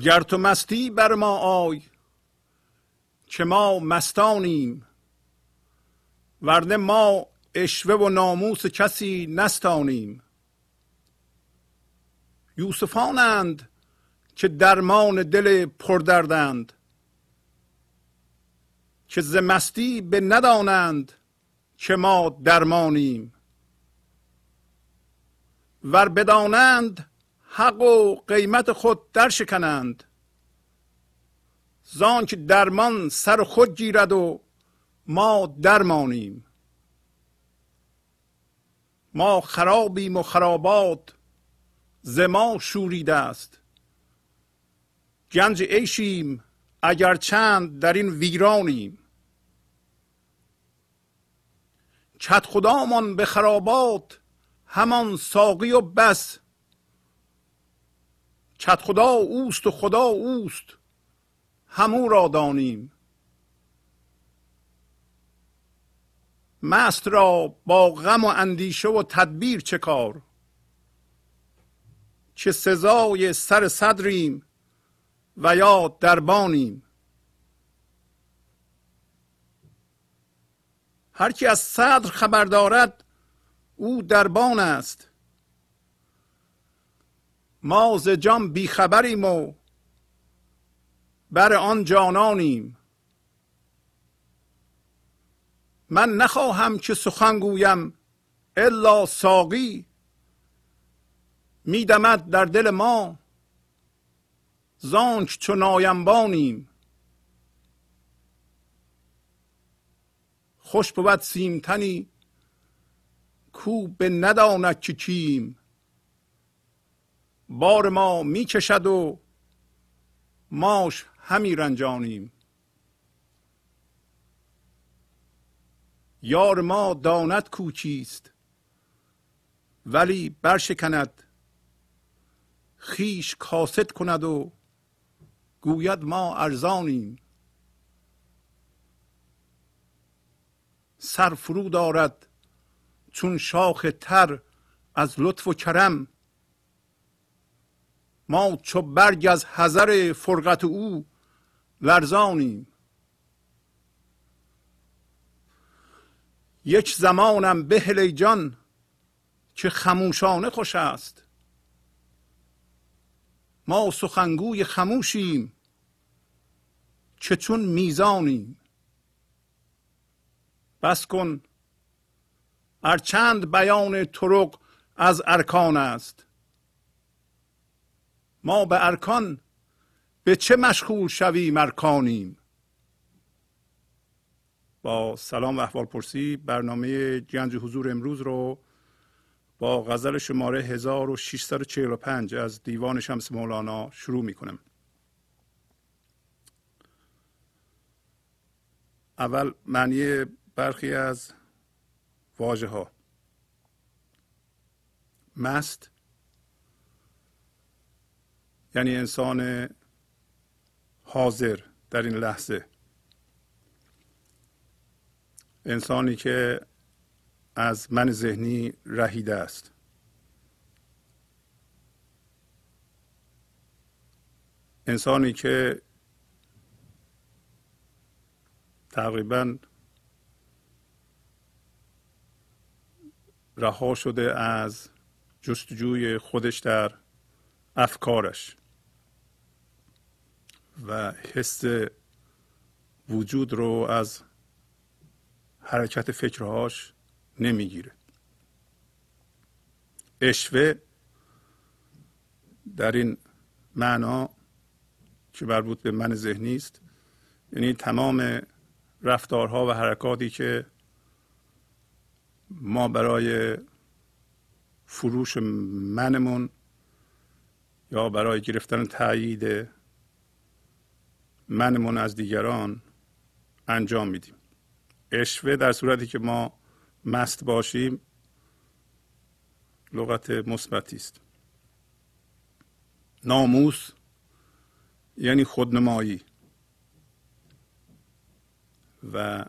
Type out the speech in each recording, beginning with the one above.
گر تو مستی بر ما آی که ما مستانیم، ورنه ما عشوه و ناموس کسی نستانیم. یوسفانند که درمان دل پردردند، که ز مستی به ندانند که ما درمانیم. ور بدانند حق و قیمت خود در شکنند، زان که درمان سر خود گیرد و ما درمانیم. ما خرابیم و خرابات ز ما شوریده است، گنج عیشیم اگر چند در این ویرانیم. کت خدامان به خرابات همان ساقی و بس، کت خدا اوست و خدا اوست همو را دانیم. مست را با غم و اندیشه و تدبیر چه کار، چه سزای سر صدریم و یا دربانیم. هر کی از صدر خبر دارد او دربان است، ما ز جان بیخبریم و بر آن جانانیم. من نخواهم که سخن گویم الا ساقی، می دمد در دل ما زانک چو نایمبانیم. خوش بود سیمتنی کو به نداند که کییم، بار ما می کشد و ماش همی رنجانیم. یار ما داند کو چیست ولی برشکند، خویش کاسد کند و گوید ما ارزانیم. سر فرو دارد چون شاخ تر از لطف و کرم، ما چو برگ از حذر فرقت او لرزانیم. یک زمانم بهل ای جان که خموشانه خوش است، ما سخنگوی خموشیم که چون میزانیم. بس کن ارچند بیان طرق از ارکان است، ما به ارکان به چه مشغول شویم ارکانیم. با سلام و احوال پرسی، برنامه گنج حضور امروز رو با غزل شماره 1645 از دیوان شمس مولانا شروع می کنم. اول معنی برخی از واژه ها: مست یعنی انسان حاضر در این لحظه، انسانی که از من ذهنی رهیده است. انسانی که تقریبا رها شده از جستجوی خودش در افکارش و حس وجود رو از حرکت فکرهاش نمیگیره. عشوه در این معنا که مربوط به من ذهنی است، یعنی تمام رفتارها و حرکاتی که ما برای فروش منمون یا برای گرفتن تأیید منمون از دیگران انجام میدیم. عشوه در صورتی که ما مست باشیم لغت مثبتی است. ناموس یعنی خودنمایی و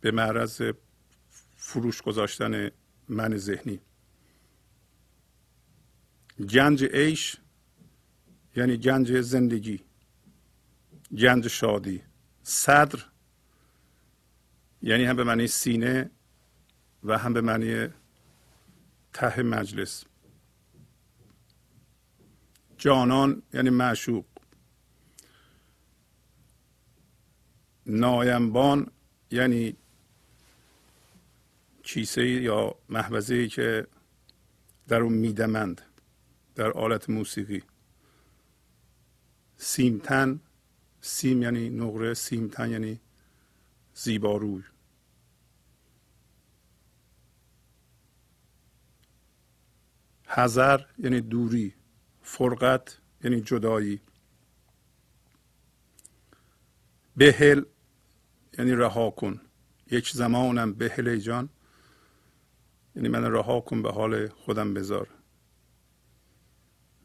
به معرض فروش گذاشتن من ذهنی. گنج عیش یعنی گنج زندگی، گنج شادی. صدر یعنی هم به معنی سینه و هم به معنی ته مجلس. جانان یعنی معشوق. نایمبان یعنی کیسه یا محوزه‌ای که در اون میدمند در آلت موسیقی. سیمتن، سیم یعنی نقره، سیمتن یعنی زیباروی. حذر یعنی دوری، فرقت یعنی جدایی. بهل یعنی رها کن. یک زمانم بهل ای جان، یعنی من رها کن، به حال خودم بذار.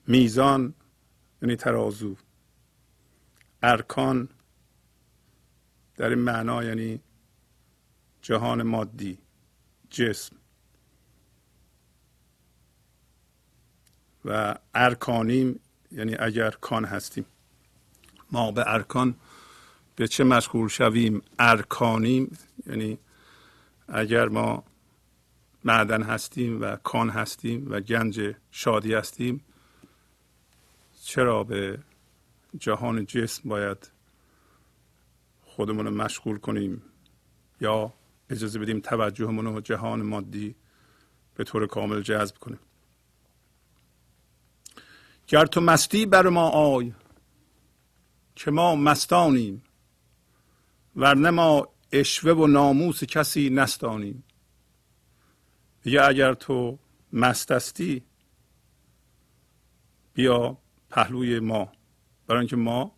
میزان یعنی ترازو. ارکان در این معنا یعنی جهان مادی، جسم. و ارکانیم یعنی اگر کان هستیم، ما به ارکان به چه مشغول شویم ارکانیم، یعنی اگر ما معدن هستیم و کان هستیم و گنج شادی هستیم، چرا به جهان جسم باید خودمون رو مشغول کنیم یا اجازه بدیم توجهمون رو جهان مادی به طور کامل جذب کنیم. گر تو مستی بر ما آی که ما مستانیم، ورنه ما عشوه و ناموس کسی نستانیم. یا اگر تو مست هستی بیا پهلوی ما، برای اینکه ما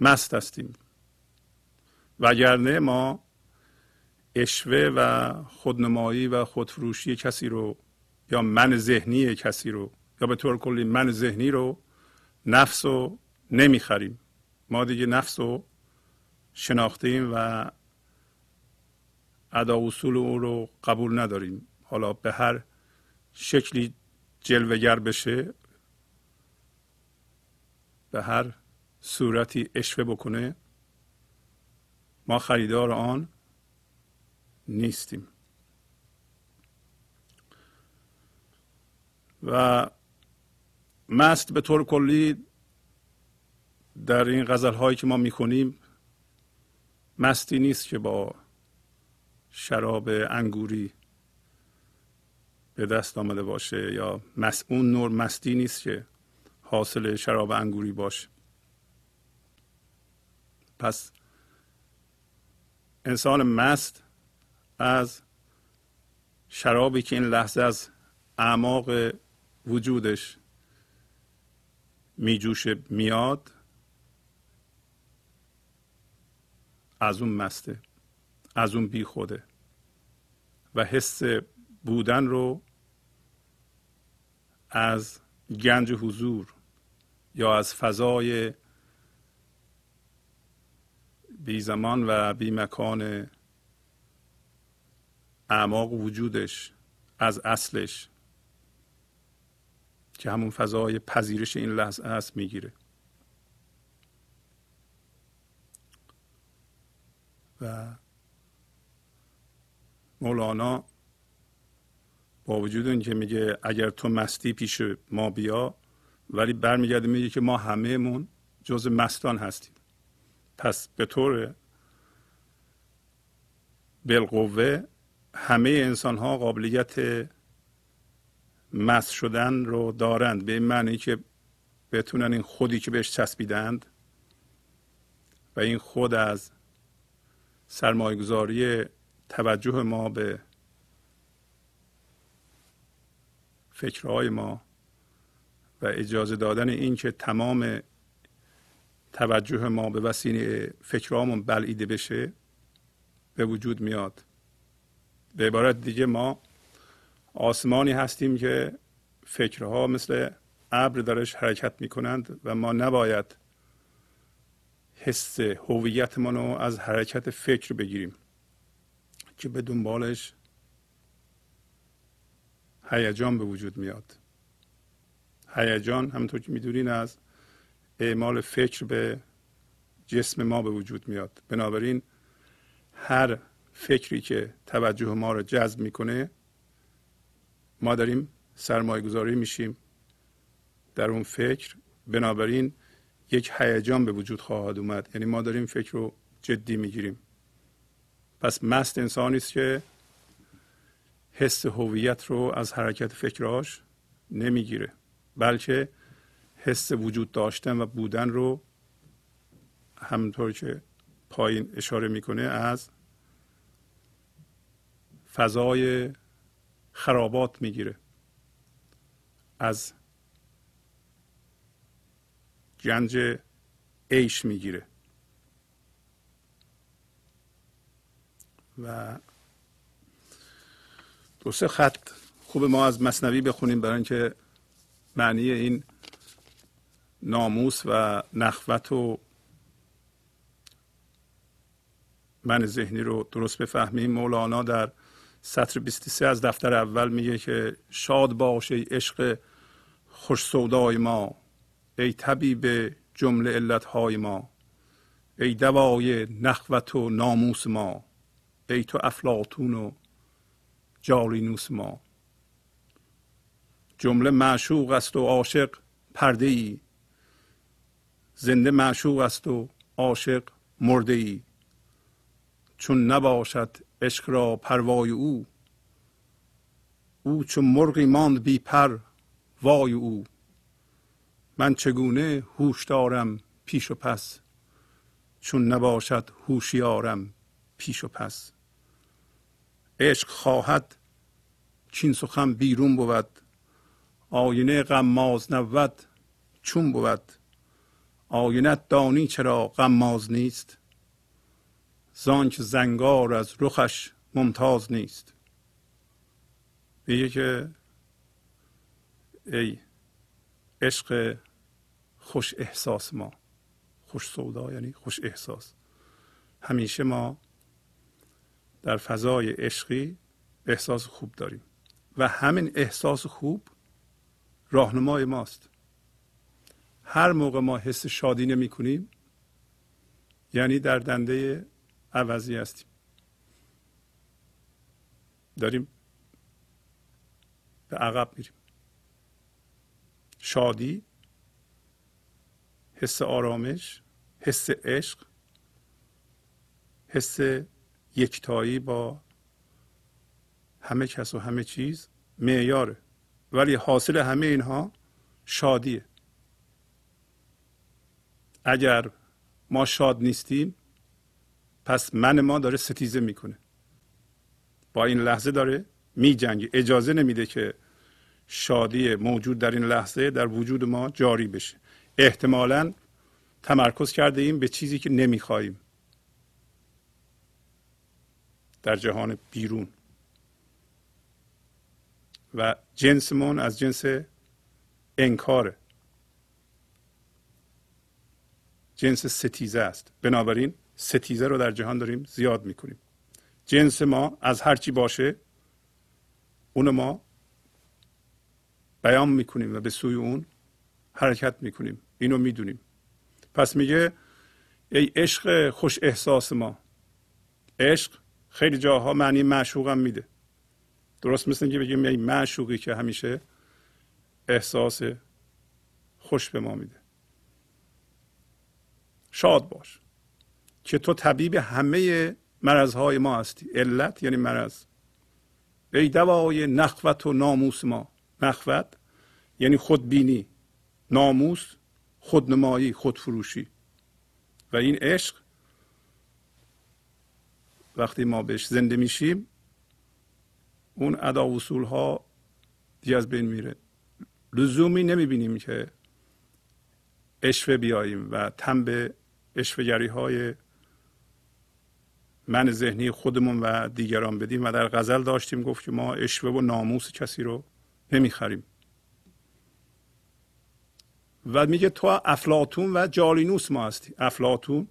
مست هستیم، وگرنه ما عشوه و خودنمایی و خودفروشی کسی رو یا من ذهنی کسی رو یا به طور کلی من ذهنی رو، نفس رو نمی خریم. ما دیگه نفس رو شناختیم و ادا اصول او رو قبول نداریم. حالا به هر شکلی جلوگر بشه، به هر صورتی عشوه بکنه، ما خریدار آن نیستیم. و مست به طور کلی در این غزل‌هایی که ما می‌خونیم، مستی نیست که با شراب انگوری به دست آمده باشه یا اون نور مستی نیست که حاصل شراب انگوری باشه. پس انسان مست از شرابی که این لحظه از اعماق وجودش میجوشه میاد، از اون مسته، از اون بی خوده و حس بودن رو از گنج حضور یا از فضای بی زمان و بی مکان اعماق وجودش، از اصلش که همون فضای پذیرش این لحظه است میگیره. و مولانا با وجود این که میگه اگر تو مستی پیش ما بیا، ولی برمیگرده میگه که ما همهمون جز مستان هستیم. پس به طور بالقوه همه انسان ها قابلیت مست شدن رو دارند، به این معنی که بتونن این خودی که بهش چسبیدند و این خود از سرمایه‌گذاری توجه ما به فکرهای ما و اجازه دادن این که تمام توجه ما به وسیله فکرهامون بلعیده بشه به وجود میاد. به عبارت دیگه ما آسمانی هستیم که فکرها مثل ابر درش حرکت میکنند و ما نباید حس هویتمان رو از حرکت فکر بگیریم که به دنبالش هیجان به وجود میاد. هیجان همونطور که میدونین از اعمال فکر به جسم ما به وجود میاد. بنابراین هر فکری که توجه ما رو جذب میکنه ما داریم سرمایه گذاری میشیم در اون فکر، بنابراین یک هیجان به وجود خواهد اومد، یعنی ما داریم فکر رو جدی میگیریم. پس مست انسانی است که حس هویت رو از حرکت فکراش نمیگیره، بلکه حس وجود داشتن و بودن رو همونطور که پایین اشاره میکنه از فضای خرابات میگیره، از گنج عیش میگیره و دو سه خط خوب ما از مثنوی بخونیم برای اینکه معنی این ناموس و نخوت و من ذهنی رو درست بفهمیم. مولانا در سطر 23 از دفتر اول میگه که شاد باش ای عشق خوش سودای ما، ای طبیب جمله علتهای ما، ای دوای نخوت و ناموس ما، ای تو افلاطون و جالینوس ما. جمله معشوق است و عاشق پرده ای، زنده معشوق است و عاشق مرده ای. چون نباشد عشق را پروای او، او چون مرغی ماند بی پر وای او. من چگونه هوش دارم پیش و پس، چون نباشد هوشیارم پیش و پس. عشق خواهد چین سخن بیرون بود، آینه غماز نبود چون بود. آینت دانی چرا غماز نیست، زانک زنگار از رخش ممتاز نیست. میگه که ای عشق خوش احساس ما، خوش سودا یعنی خوش احساس، همیشه ما در فضای عشقی احساس خوب داریم و همین احساس خوب راهنمای ماست. هر موقع ما حس شادی نمی کنیم یعنی در دنده عوضی هستیم، داریم به عقب میریم. شادی، حس آرامش، حس عشق، حس یکتایی با همه کس و همه چیز معیاره، ولی حاصل همه اینها شادیه. اگر ما شاد نیستیم پس من ما داره ستیزه میکنه، با این لحظه داره میجنگه، اجازه نمیده که شادی موجود در این لحظه در وجود ما جاری بشه. احتمالاً تمرکز کرده ایم به چیزی که نمیخواهیم در جهان بیرون و جنسمون از جنس انکاره، جنس ستیزه است. بنابراین ستیزه رو در جهان داریم زیاد میکنیم. جنس ما از هر چی باشه اون ما بیان میکنیم و به سوی اون حرکت میکنیم، اینو میدونیم. پس میگه ای عشق خوش احساس ما. عشق خیلی جاها معنی معشوق هم میده، درست مثل اینکه بگیم ای معشوقی که همیشه احساس خوش به ما میده. شاد باش که تو طبیب همه مرضهای ما هستی. علت یعنی مرض. ای دوای نخوت و ناموس ما. نخوت یعنی خودبینی، ناموس خودنمایی، خودفروشی. و این عشق وقتی ما بهش زنده میشیم اون ادا و اصول ها دیگه از بین میره. لزومی نمیبینیم که عشوه بیاییم و تن به عشوه‌گری های من ذهنی خودمون و دیگران بدیم و در غزل داشتیم گفت که ما عشوه و ناموس کسی رو نمیخریم. و میگه تو افلاطون و جالینوس ما هستی. افلاطون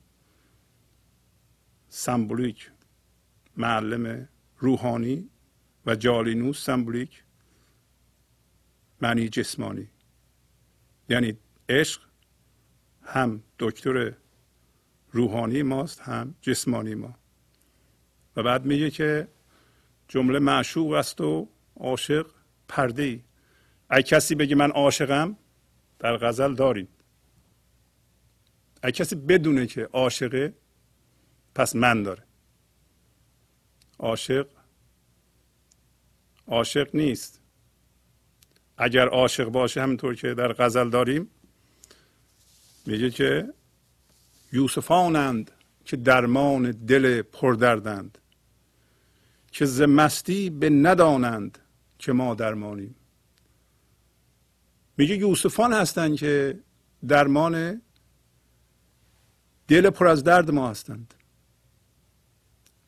سمبولیک معلم روحانی و جالینوس سمبولیک معنی جسمانی. یعنی عشق هم دکتر روحانی ماست هم جسمانی ما. و بعد میگه که جمله معشوق است و عاشق پرده ای. اگه کسی بگه من عاشقم در غزل داریم، اگه کسی بدونه که عاشقه پس من داره. عاشق عاشق نیست. اگر عاشق باشه همینطور که در غزل داریم میگه که یوسفانند که درمان دل پردردند، که ز مستی به ندانند که ما درمانیم. میگه یوسفان هستند که درمان دل پر از درد ما هستند.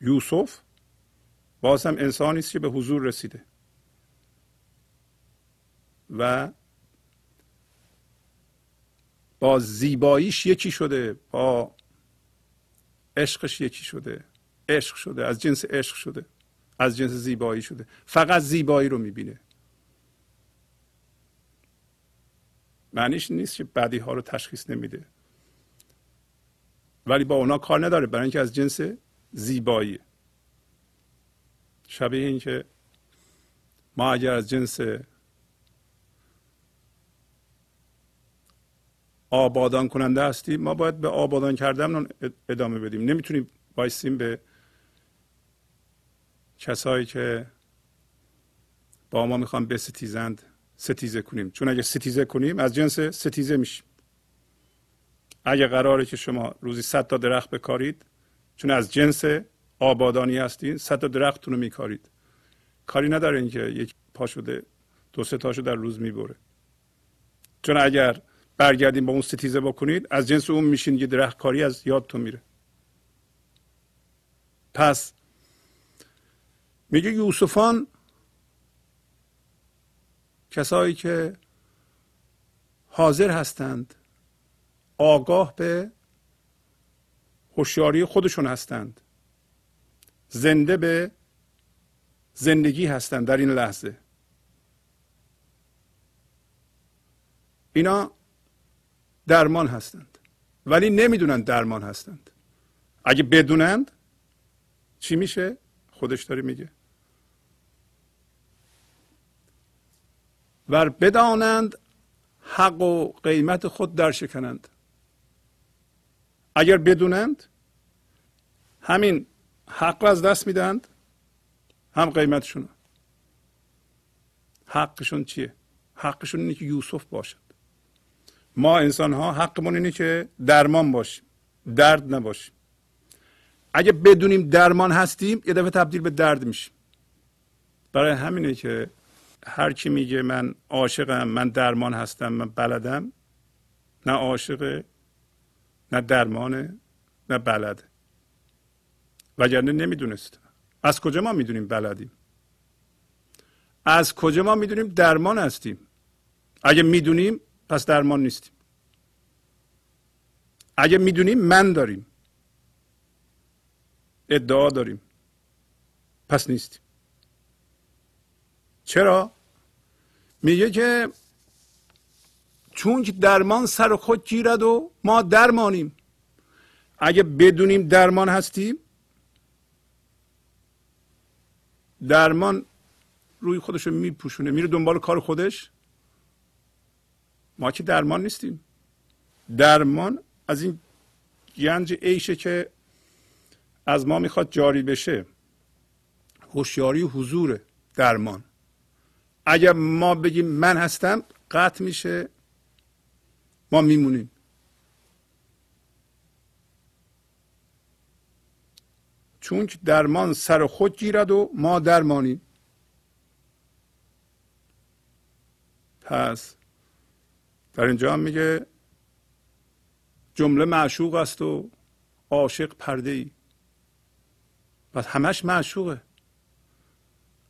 یوسف باز هم انسانی است که به حضور رسیده و با زیباییش یکی شده، با عشقش یکی شده، عشق شده، از جنس عشق شده، از جنس زیبایی شده، فقط زیبایی رو میبینه. معنیش نیست که بدی ها رو تشخیص نمیده، ولی با اونا کار نداره، برای اینکه از جنس زیبایی. شبیه این که ما اگر از جنس آبادان کننده هستیم، ما باید به آبادان کردن ادامه بدیم. نمیتونیم وایسیم به کسایی که با ما میخوان بستیزند ستیزه کنیم، چون اگر ستیزه کنیم از جنس ستیزه میشیم. اگر قراره که شما روزی 100 تا درخت بکارید، چون از جنس آبادانی هستین 100 تا درختتون رو میکارید. کاری نداره اینکه یک پا شده 2-3 تاشو در روز میبره، چون اگر برگردیم با اون ستیزه بکنید از جنس اون میشین، یه درخت کاری از یادتون میره. پس میگه یوسفان کسایی که حاضر هستند، آگاه به هوشیاری خودشون هستند، زنده به زندگی هستند در این لحظه. اینا درمان هستند ولی نمیدونند درمان هستند. اگه بدونند چی میشه؟ خودش داره میگه ور بدانند حق و قیمت خود در شکنند. اگر بدونند همین حق از دست میدند هم قیمتشون. حقشون چیه؟ حقشون اینه که یوسف باشند. ما انسان ها حقمون اینه که درمان باشیم، درد نباشیم. اگه بدونیم درمان هستیم یه دفعه تبدیل به درد میشیم. برای همینه که هر کی میگه من عاشقم، من درمان هستم، من بلدم، نه عاشقه، نه درمانه، نه بلده. وگرنه نمیدونست. از کجا ما میدونیم بلدیم؟ از کجا ما میدونیم درمان هستیم؟ اگه میدونیم پس درمان نیستیم. اگه میدونیم من داریم، ادعا داریم، پس نیستیم. چرا؟ میگه که چون که درمان سر خود گیرد و ما درمانیم. اگه بدونیم درمان هستیم، درمان روی خودش رو میپوشونه، میره دنبال کار خودش. ما که درمان نیستیم. درمان از این گنج عیشه که از ما میخواد جاری بشه. هوشیاری حضور درمان. اگر ما بگیم من هستم قطع میشه، ما میمونیم. چون که درمان سر خود گیرد و ما درمانیم. پس در اینجا هم میگه جمله معشوق است و عاشق پرده ای. پس همش معشوقه.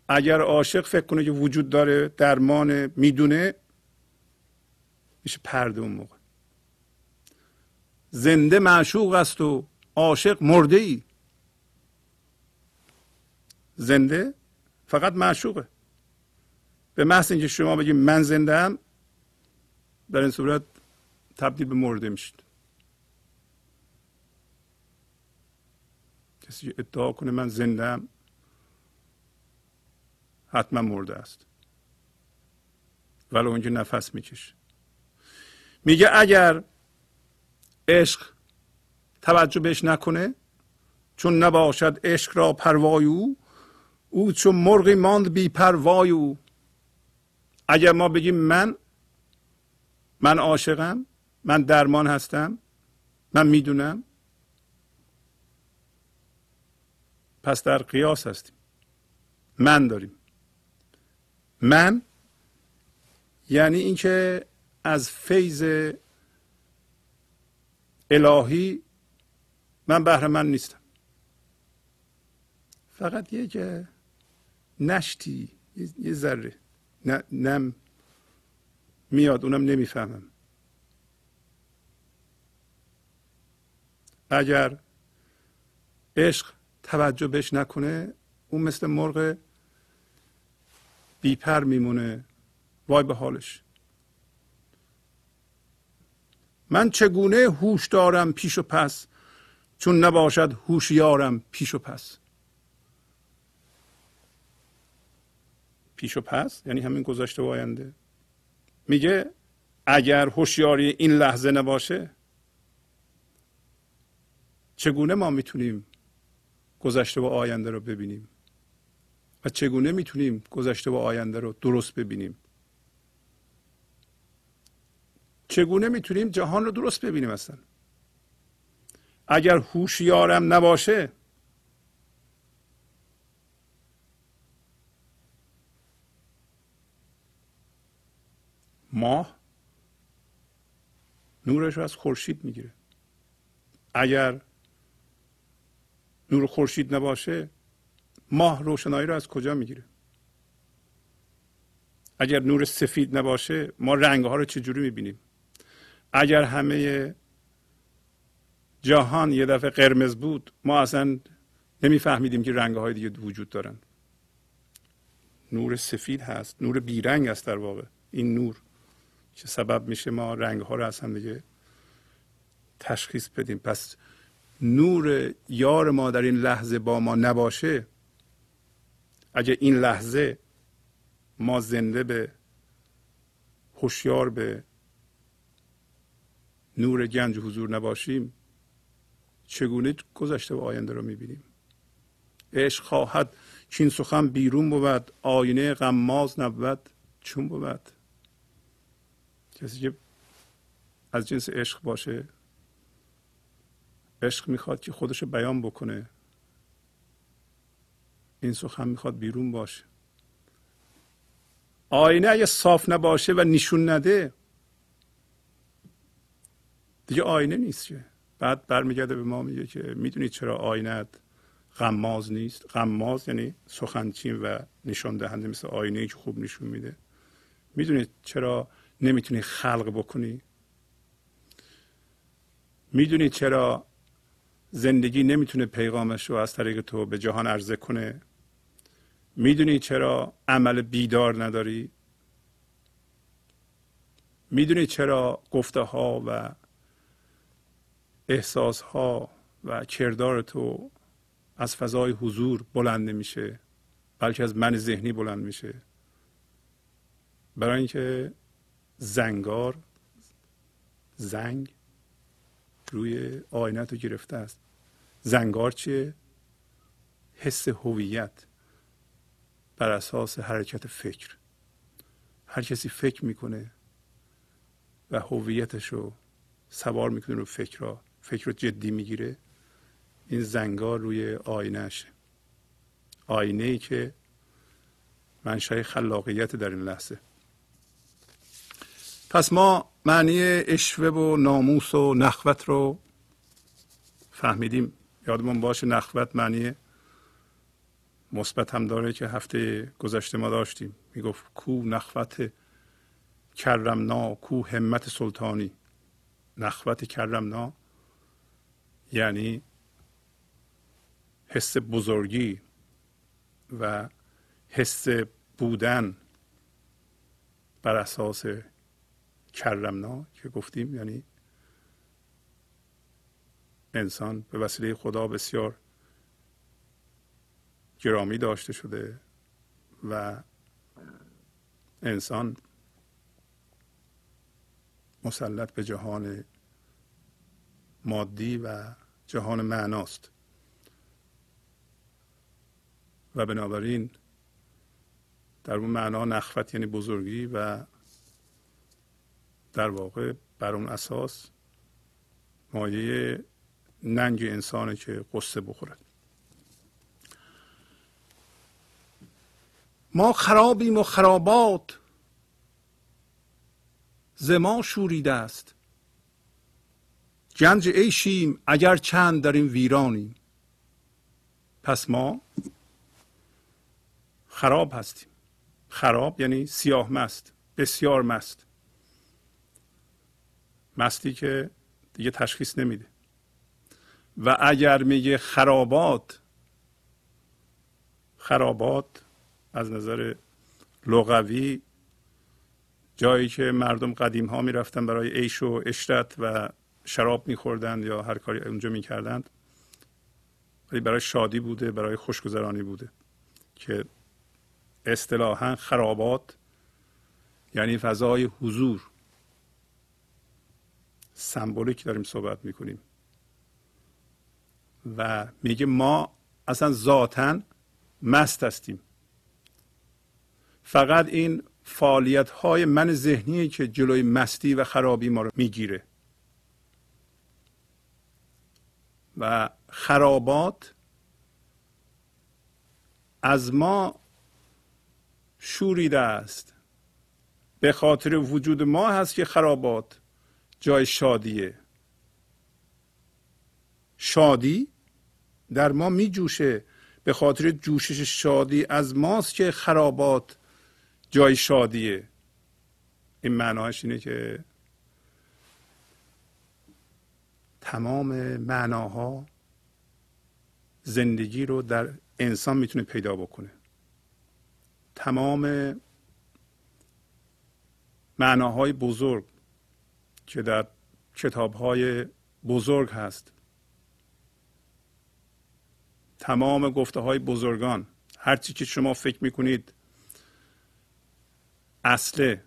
اگر عاشق فکر کنه که وجود داره، درمان میدونه، میشه پرده. اون موقع زنده معشوق است و عاشق مرده ای. زنده فقط معشوقه. به محض اینکه شما بگید من زنده ام، در این صورت تبدیل به مرده میشید. کسی ادعا کنه من زنده ام حتما مرده است، ولو اونجا نفس میکشه. میگه اگر عشق توجه بهش نکنه، چون نباشد عشق را پروای او چون مرغی ماند بی پروای او. اگر ما بگیم من عاشقم، من درمان هستم، من میدونم، پس در قیاس هستیم. من داریم. من یعنی اینکه از فیض الهی من بهره مند نیستم، فقط یک نشتی، یه ذره نم میاد، اونم نمیفهمم. اگر عشق توجه بهش نکنه، اون مثل مرغ بیپر میمونه، وای به حالش. من چگونه هوش دارم پیش و پس، چون نباشد هوشیارم پیش و پس. پیش و پس یعنی همین گذشته و آینده. میگه اگر هوشیاری این لحظه نباشه، چگونه ما میتونیم گذشته و آینده رو ببینیم و چگونه میتونیم گذشته و آینده رو درست ببینیم؟ چگونه میتونیم جهان رو درست ببینیم اصلا؟ اگر هوشیارم نباشه، ماه نورش رو از خورشید میگیره. اگر نور خورشید نباشه، ماه روشنایی رو از کجا میگیره؟ اگر نور سفید نباشه، ما رنگ‌ها رو چجوری میبینیم؟ اگر همه جهان یه دفعه قرمز بود، ما اصلا نمیفهمیدیم که رنگ‌های دیگه وجود دارن. نور سفید هست، نور بیرنگ است در واقع. این نور که سبب میشه ما رنگ‌ها رو اصلا دیگه تشخیص بدیم. پس نور یار ما در این لحظه با ما نباشه، اگر این لحظه ما زنده به هوشیار به نور گنج حضور نباشیم، چگونه گذشته و آینده رو میبینیم؟ عشق خواهد چین سخن بیرون بود، آینه غماز نبود چون بود. کسی که از جنس عشق باشه، عشق میخواد که خودشو بیان بکنه، این سخن میخواد بیرون باشه. آینه اگه صاف نباشه و نشون نده، دیگه آینه نیست که. بعد برمیگرده به ما میگه که میدونید چرا آینت غماز نیست؟ غماز یعنی سخنچین و نشون دهنده، مثل آینه ای که خوب نشون میده. میدونید چرا نمیتونی خلق بکنی؟ میدونید چرا زندگی نمیتونه پیغامش رو از طریق تو به جهان عرضه کنه؟ میدونی چرا عمل بیدار نداری؟ میدونی چرا گفته ها و احساس ها و کردار تو از فضای حضور بلند نمیشه، بلکه از من ذهنی بلند میشه؟ برای اینکه زنگ روی آینه تو گرفته است. زنگار چیه؟ حس هویت بر اساس حرکت فکر. هر کسی فکر میکنه و هویتش رو سوار میکنه رو فکر رو جدی میگیره، این زنگار روی آینه‌شه. آینه‌ای که منشأ خلاقیت در این لحظه. پس ما معنی عشوه و ناموس و نخوت رو فهمیدیم. یادمون باشه نخوت معنی مثبت هم داره که هفته گذشته ما داشتیم. میگفت کو نخوت کرمنا، کو همت سلطانی. نخوت کرمنا یعنی حس بزرگی و حس بودن بر اساس کرمنا که گفتیم، یعنی انسان به وسیله خدا بسیار گرامی داشته شده و انسان مسلط به جهان مادی و جهان معناست و بنابراین در اون معنا نخوت یعنی بزرگی و در واقع بر اون اساس مایه ننگ انسانه که قصه بخورد. ما خرابیم و خرابات ز ما شوریده است، گنج عیشیم اگر چند در این ویرانیم. پس ما خراب هستیم. خراب یعنی سیاه مست، بسیار مست، مستی که دیگه تشخیص نمیده. و اگر میگه خرابات، خرابات از نظر لغوی جایی که مردم قدیم ها می رفتن برای عیش و عشرت و شراب می خوردن یا هر کاری اونجا می کردند، ولی برای شادی بوده، برای خوشگذرانی بوده، که اصطلاحاً خرابات یعنی فضای حضور. سمبولیک داریم صحبت می کنیم و میگه ما اصلا ذاتاً مست هستیم، فقط این فعالیت های من ذهنیه که جلوی مستی و خرابی ما رو میگیره. و خرابات از ما شوریده است، به خاطر وجود ما هست که خرابات جای شادیه. شادی در ما میجوشه، به خاطر جوشش شادی از ماست که خرابات جای شادیه. این معناش اینه که تمام معناها زندگی رو در انسان میتونه پیدا بکنه. تمام معناهای بزرگ که در کتابهای بزرگ هست، تمام گفته های بزرگان، هرچی که شما فکر میکنید اصله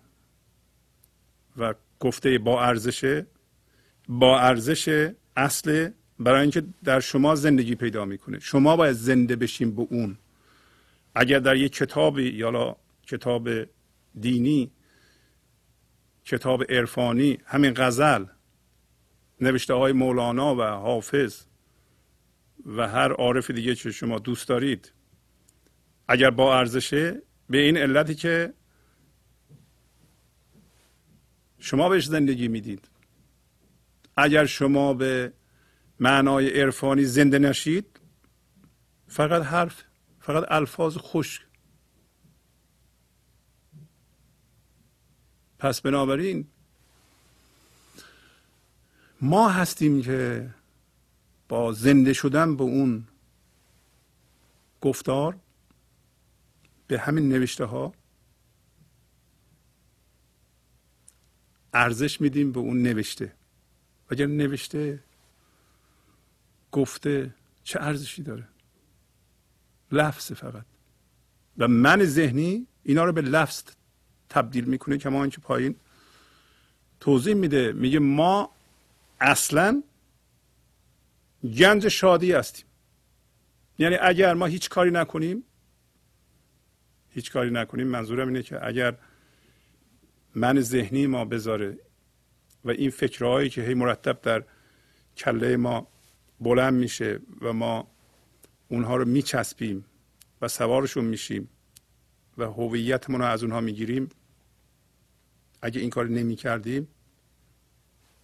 و گفته با ارزشه، با ارزش اصله، برای اینکه در شما زندگی پیدا میکنه. شما باید زنده بشیم به اون. اگر در یک کتابی، یا کتاب دینی، کتاب عرفانی، همین غزل، نوشته های مولانا و حافظ و هر عارف دیگه که شما دوست دارید، اگر با ارزشه، به این علتی که شما بهش زندگی میدید. اگر شما به معنای عرفانی زنده نشید، فقط حرف، فقط الفاظ خشک. پس بنابراین ما هستیم که با زنده شدن به اون گفتار، به همین نوشته ها ارزش میدیم به اون نوشته. اگر نوشته گفته چه ارزشی داره؟ لفظ فقط. و من ذهنی اینا رو به لفظ تبدیل میکنه، کما اینکه پایین توضیح میده. میگه ما اصلا گنج شادی هستیم. یعنی اگر ما هیچ کاری نکنیم، هیچ کاری نکنیم، منظورم اینه که اگر من ذهنی ما بذاره و این فکرهایی که هی مرتب در کله ما بلند میشه و ما اونها رو میچسبیم و سوارشون میشیم و هویتمون رو از اونها میگیریم، اگه این کار نمیکردیم،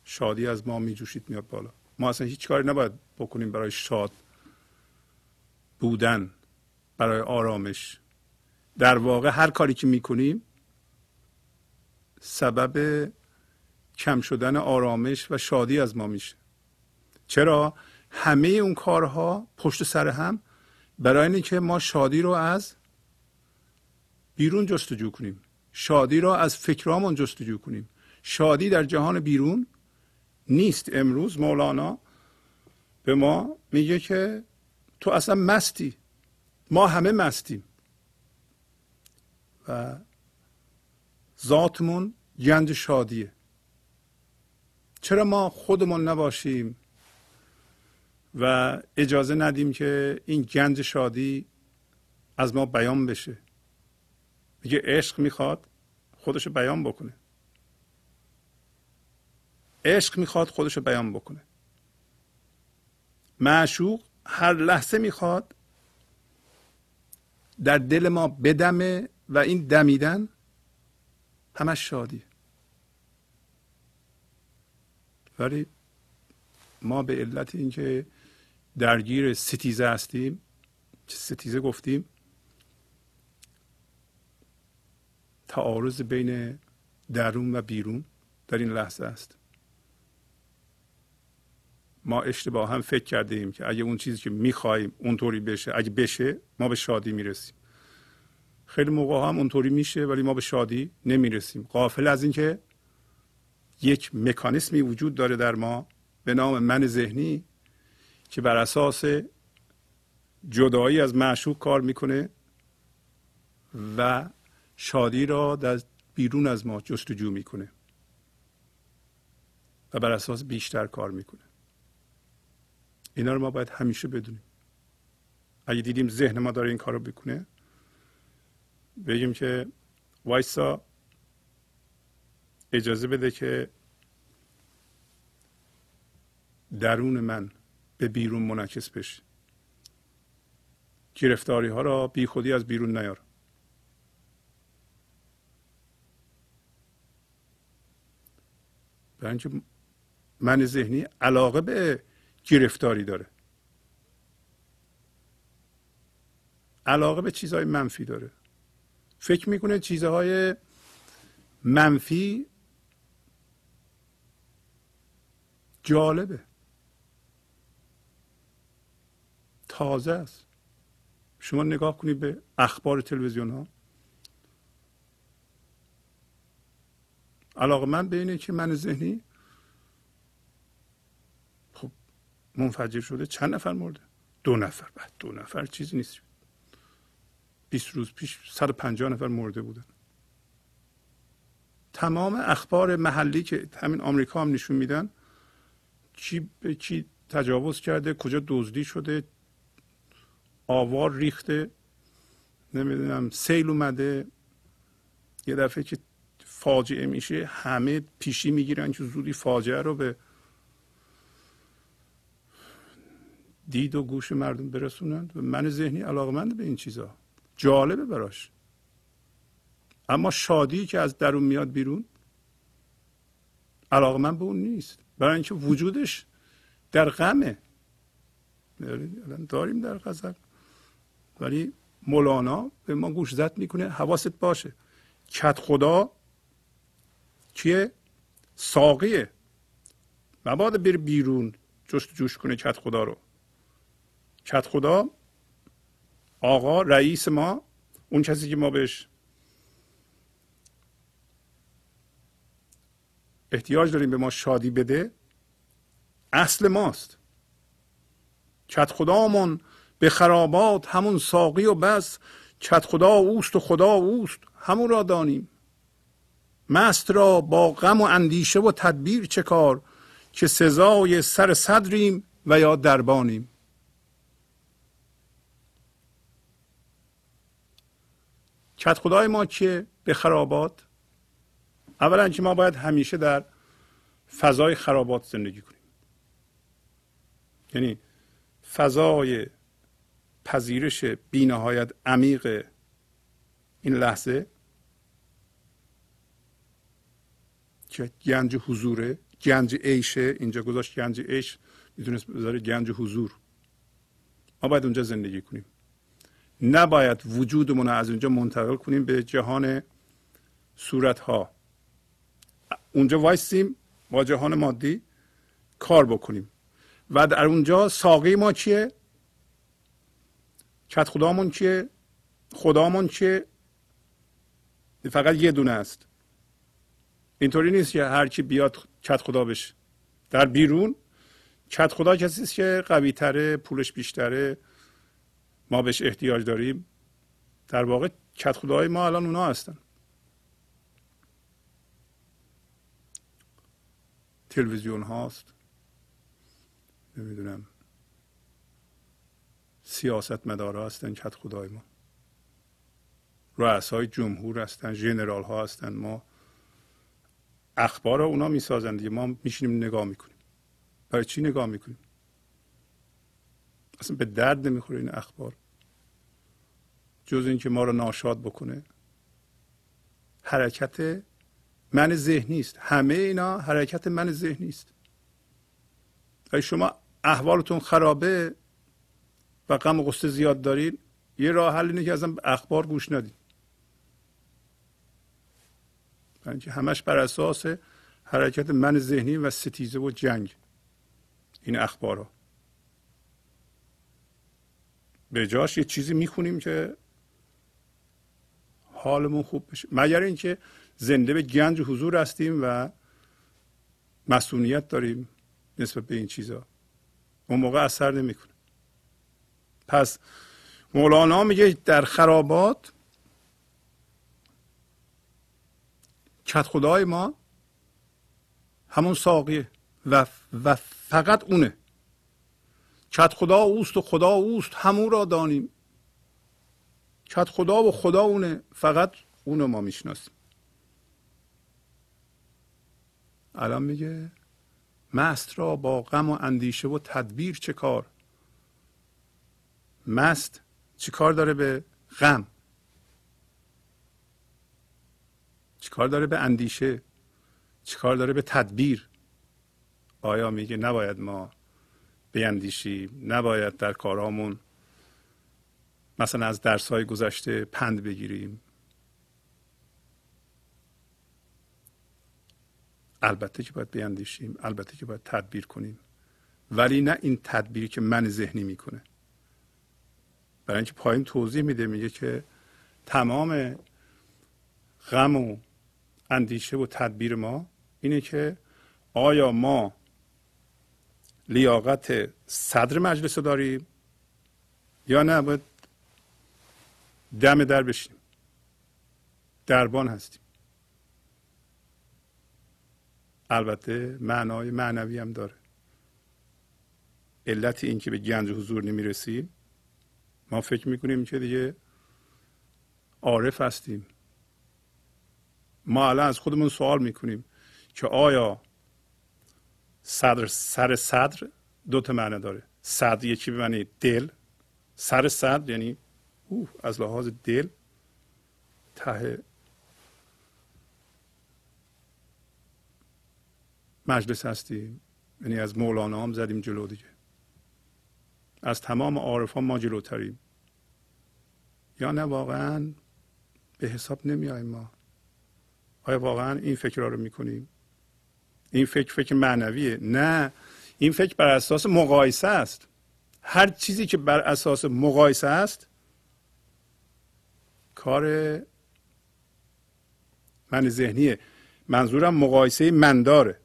شادی از ما میجوشید میاد بالا. ما اصلا هیچ کاری نباید بکنیم برای شاد بودن، برای آرامش. در واقع هر کاری که میکنیم سبب کم شدن آرامش و شادی از ما میشه. چرا؟ همه اون کارها پشت سر هم برای اینه که ما شادی رو از بیرون جستجو کنیم، شادی رو از فکرامون جستجو کنیم، شادی در جهان بیرون نیست. امروز مولانا به ما میگه که تو اصلا مستی، ما همه مستیم و ذاتمون گنج شادیه. چرا ما خودمون نباشیم و اجازه ندیم که این گنج شادی از ما بیان بشه؟ میگه عشق میخواد خودشو بیان بکنه. عشق میخواد خودشو بیان بکنه. معشوق هر لحظه میخواد در دل ما بدمه و این دمیدن همش شادیه. ولی ما به علت اینکه درگیر ستیزه هستیم، چه ستیزه گفتیم، تعارض بین درون و بیرون در این لحظه است. ما اشتباه هم فکر کردیم که اگه اون چیزی که میخواییم اونطوری بشه، اگه بشه ما به شادی میرسیم. خیلی موقع هم اونطوری میشه ولی ما به شادی نمیرسیم، غافل از اینکه یک مکانیسمی وجود داره در ما به نام من ذهنی که بر اساس جدایی از معشوق کار میکنه و شادی را در بیرون از ما جستجو میکنه و بر اساس بیشتر کار میکنه. اینا رو ما باید همیشه بدونیم. اگه دیدیم ذهن ما داره این کار رو بکنه، بگیم که وایسا، اجازه بده که درون من به بیرون منعکس بشه. گرفتاری ها را بی خودی از بیرون نیار. برای اینکه من ذهنی علاقه به گرفتاری داره، علاقه به چیزهای منفی داره، فکر میکنه چیزهای منفی جالبه، تازه است. شما نگاه کنید به اخبار تلویزیون ها، علاقه من به اینه که من ذهنی خب منفجر شده، چند نفر مرده؟ 2 نفر. بعد 2 نفر چیزی نیست، 20 روز پیش 150 نفر مرده بودن. تمام اخبار محلی که همین آمریکا هم نشون میدن، کی به کی تجاوز کرده، کجا دزدی شده، آوار ریخته، نمیدونم سیل اومده. یه دفعه که فاجعه میشه همه پیشی میگیرن که زودی فاجعه رو به دید و گوش مردم برسونند. و من ذهنی علاقمند به این چیزا، جالبه براش. اما شادی که از درون میاد بیرون علاقمند به اون نیست، برای اینکه وجودش در غمه. داریم در غزل، ولی مولانا به ما گوش زد میکنه حواست باشه. کت خدا چیه؟ ساقیه. مبادا بری بیرون جست جوش کنه کت خدا رو. کت خدا آقا، رئیس ما، اون کسی که ما بهش احتیاج داریم به ما شادی بده، اصل ماست. کت خدامون به خرابات همون ساقی و بس، کت خدا اوست و خدا اوست همون را دانیم. مست را با غم و اندیشه و تدبیر چه کار، که سزای سر صدریم و یا دربانیم. کت خدای ما که به خرابات، اولا که ما باید همیشه در فضای خرابات زندگی کنیم، یعنی فضای پذیرش بی‌نهایت عمیق این لحظه که گنج حضوره، گنج عیشه. اینجا گذاشت گنج عیش، میتونست بذاره گنج حضور. ما باید اونجا زندگی کنیم، نباید وجودمون از اونجا منتقل کنیم به جهان صورتها. اونجا وایسیم با جهان مادی کار بکنیم و در اونجا ساقی ما چیه؟ کت خدامون چیه؟ خدامون چیه؟ فقط یه دونه است، اینطوری نیست که هر کی بیاد کت خدا بشه. در بیرون کت خدا کسی است که قوی تره، پولش بیشتره، ما بهش احتیاج داریم. در واقع کت خدای ما الان اونا هستن. تلویزیون هاست، نمیدونم سیاست مدارا هستن کت خدای ما، رؤسای جمهور هستن، ژنرال ها هستن. ما اخبار اونا میسازن دیگه، ما میشینیم نگاه میکنیم. برای چی نگاه میکنیم؟ اصلا به درد نمیخوره این اخبار، جز اینکه ما رو ناشاد بکنه. حرکت من ذهنی است، همه اینا حرکت من ذهنی است. اگه شما احوالتون خرابه و غم و غصه زیاد دارین، یه راه حل اینه که اصلا اخبار گوش ندید. برای اینکه همش بر اساس حرکت من ذهنی و ستیزه و جنگ این اخبارها. به جاش یه چیزی میخونیم که حالمون خوب بشه. مگر اینکه زنده به گنج حضور هستیم و مسئولیت داریم نسبت به این چیزا، اون موقع اثر نمیکنه. پس مولانا میگه در خرابات کت خدای ما همون ساقیه و فقط اونه. کت خدا اوست و خدا اوست، همون را دانیم. کت خدا و خدا اونه، فقط اونو ما میشناسیم. الان میگه مست را با غم و اندیشه و تدبیر چه کار؟ مست چه کار داره به غم؟ چه کار داره به اندیشه؟ چه کار داره به تدبیر؟ آیا میگه نباید ما بیاندیشیم، نباید در کارهامون مثلا از درس‌های گذشته پند بگیریم؟ البته که باید بیاندیشیم، البته که باید تدبیر کنیم، ولی نه این تدبیری که من ذهنی میکنه. برای اینکه پایین توضیح میده، میگه که تمام غم و اندیشه و تدبیر ما اینه که آیا ما لیاقت صدر مجلس داریم یا نه، باید دم در بشینیم، دربان هستیم. البته معنای معنوی هم داره. علت این که به گنج حضور نمیرسیم، ما فکر میکنیم که دیگه عارف هستیم. ما الان از خودمون سوال میکنیم که آیا صدر، سر صدر دو تا معنی داره. صدر یکی به معنی دل، سر صدر یعنی از لحاظ دل ته مجلس هستیم، یعنی از مولانا هم زدیم جلو دیگه، از تمام عارفان ما جلوتریم. یا نه واقعا به حساب نمیایم ما؟ آیا واقعا این فکرها رو میکنیم؟ این فکر معنویه؟ نه، این فکر بر اساس مقایسه است. هر چیزی که بر اساس مقایسه است کار من ذهنیه. منظورم مقایسه من داره،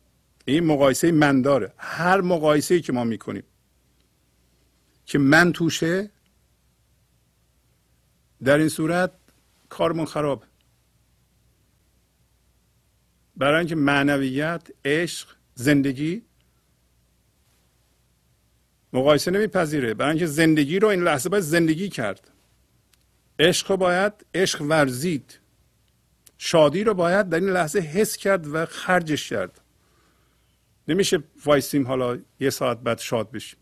این مقایسه من داره. هر مقایسه‌ای که ما میکنیم که من توشه، در این صورت کارمون خراب. برای اینکه معنویت، عشق، زندگی مقایسه نمیپذیره. برای اینکه زندگی رو این لحظه باید زندگی کرد، عشق رو باید عشق ورزید، شادی رو باید در این لحظه حس کرد و خرجش کرد. نمیشه وایسیم حالا یه ساعت بعد شاد بشیم.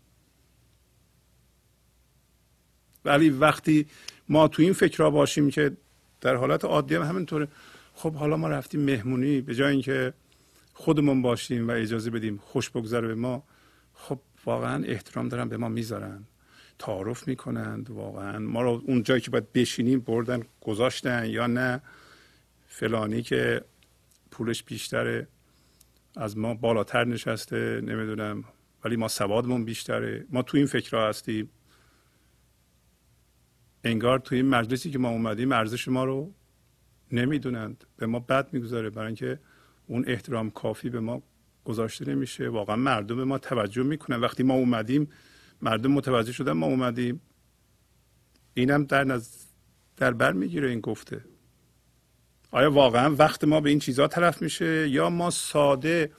ولی وقتی ما تو این فکرها باشیم که در حالت عادی هم همینطوره، خب حالا ما رفتیم مهمونی، به جای اینکه خودمون باشیم و اجازه بدیم خوش بگذره به ما، خب واقعا احترام دارن به ما میذارن، تعارف میکنند، واقعا ما رو اون جایی که باید بشینیم بردن گذاشتن، یا نه فلانی که پولش بیشتره از ما بالاتر نشسته، نمیدونم، ولی ما سوادمون بیشتره. ما تو این فکرها هستیم، انگار تو این مجلسی که ما اومدیم ارزش ما رو نمیدونند، به ما بد میگذاره. برای اینکه اون احترام کافی به ما گذاشته نمیشه. واقعا مردم به ما توجه میکنن، وقتی ما اومدیم مردم متوجه شدن ما اومدیم. اینم در بر میگیره این گفته. آیا واقعا وقت ما به این چیزها تلف میشه یا ما ساده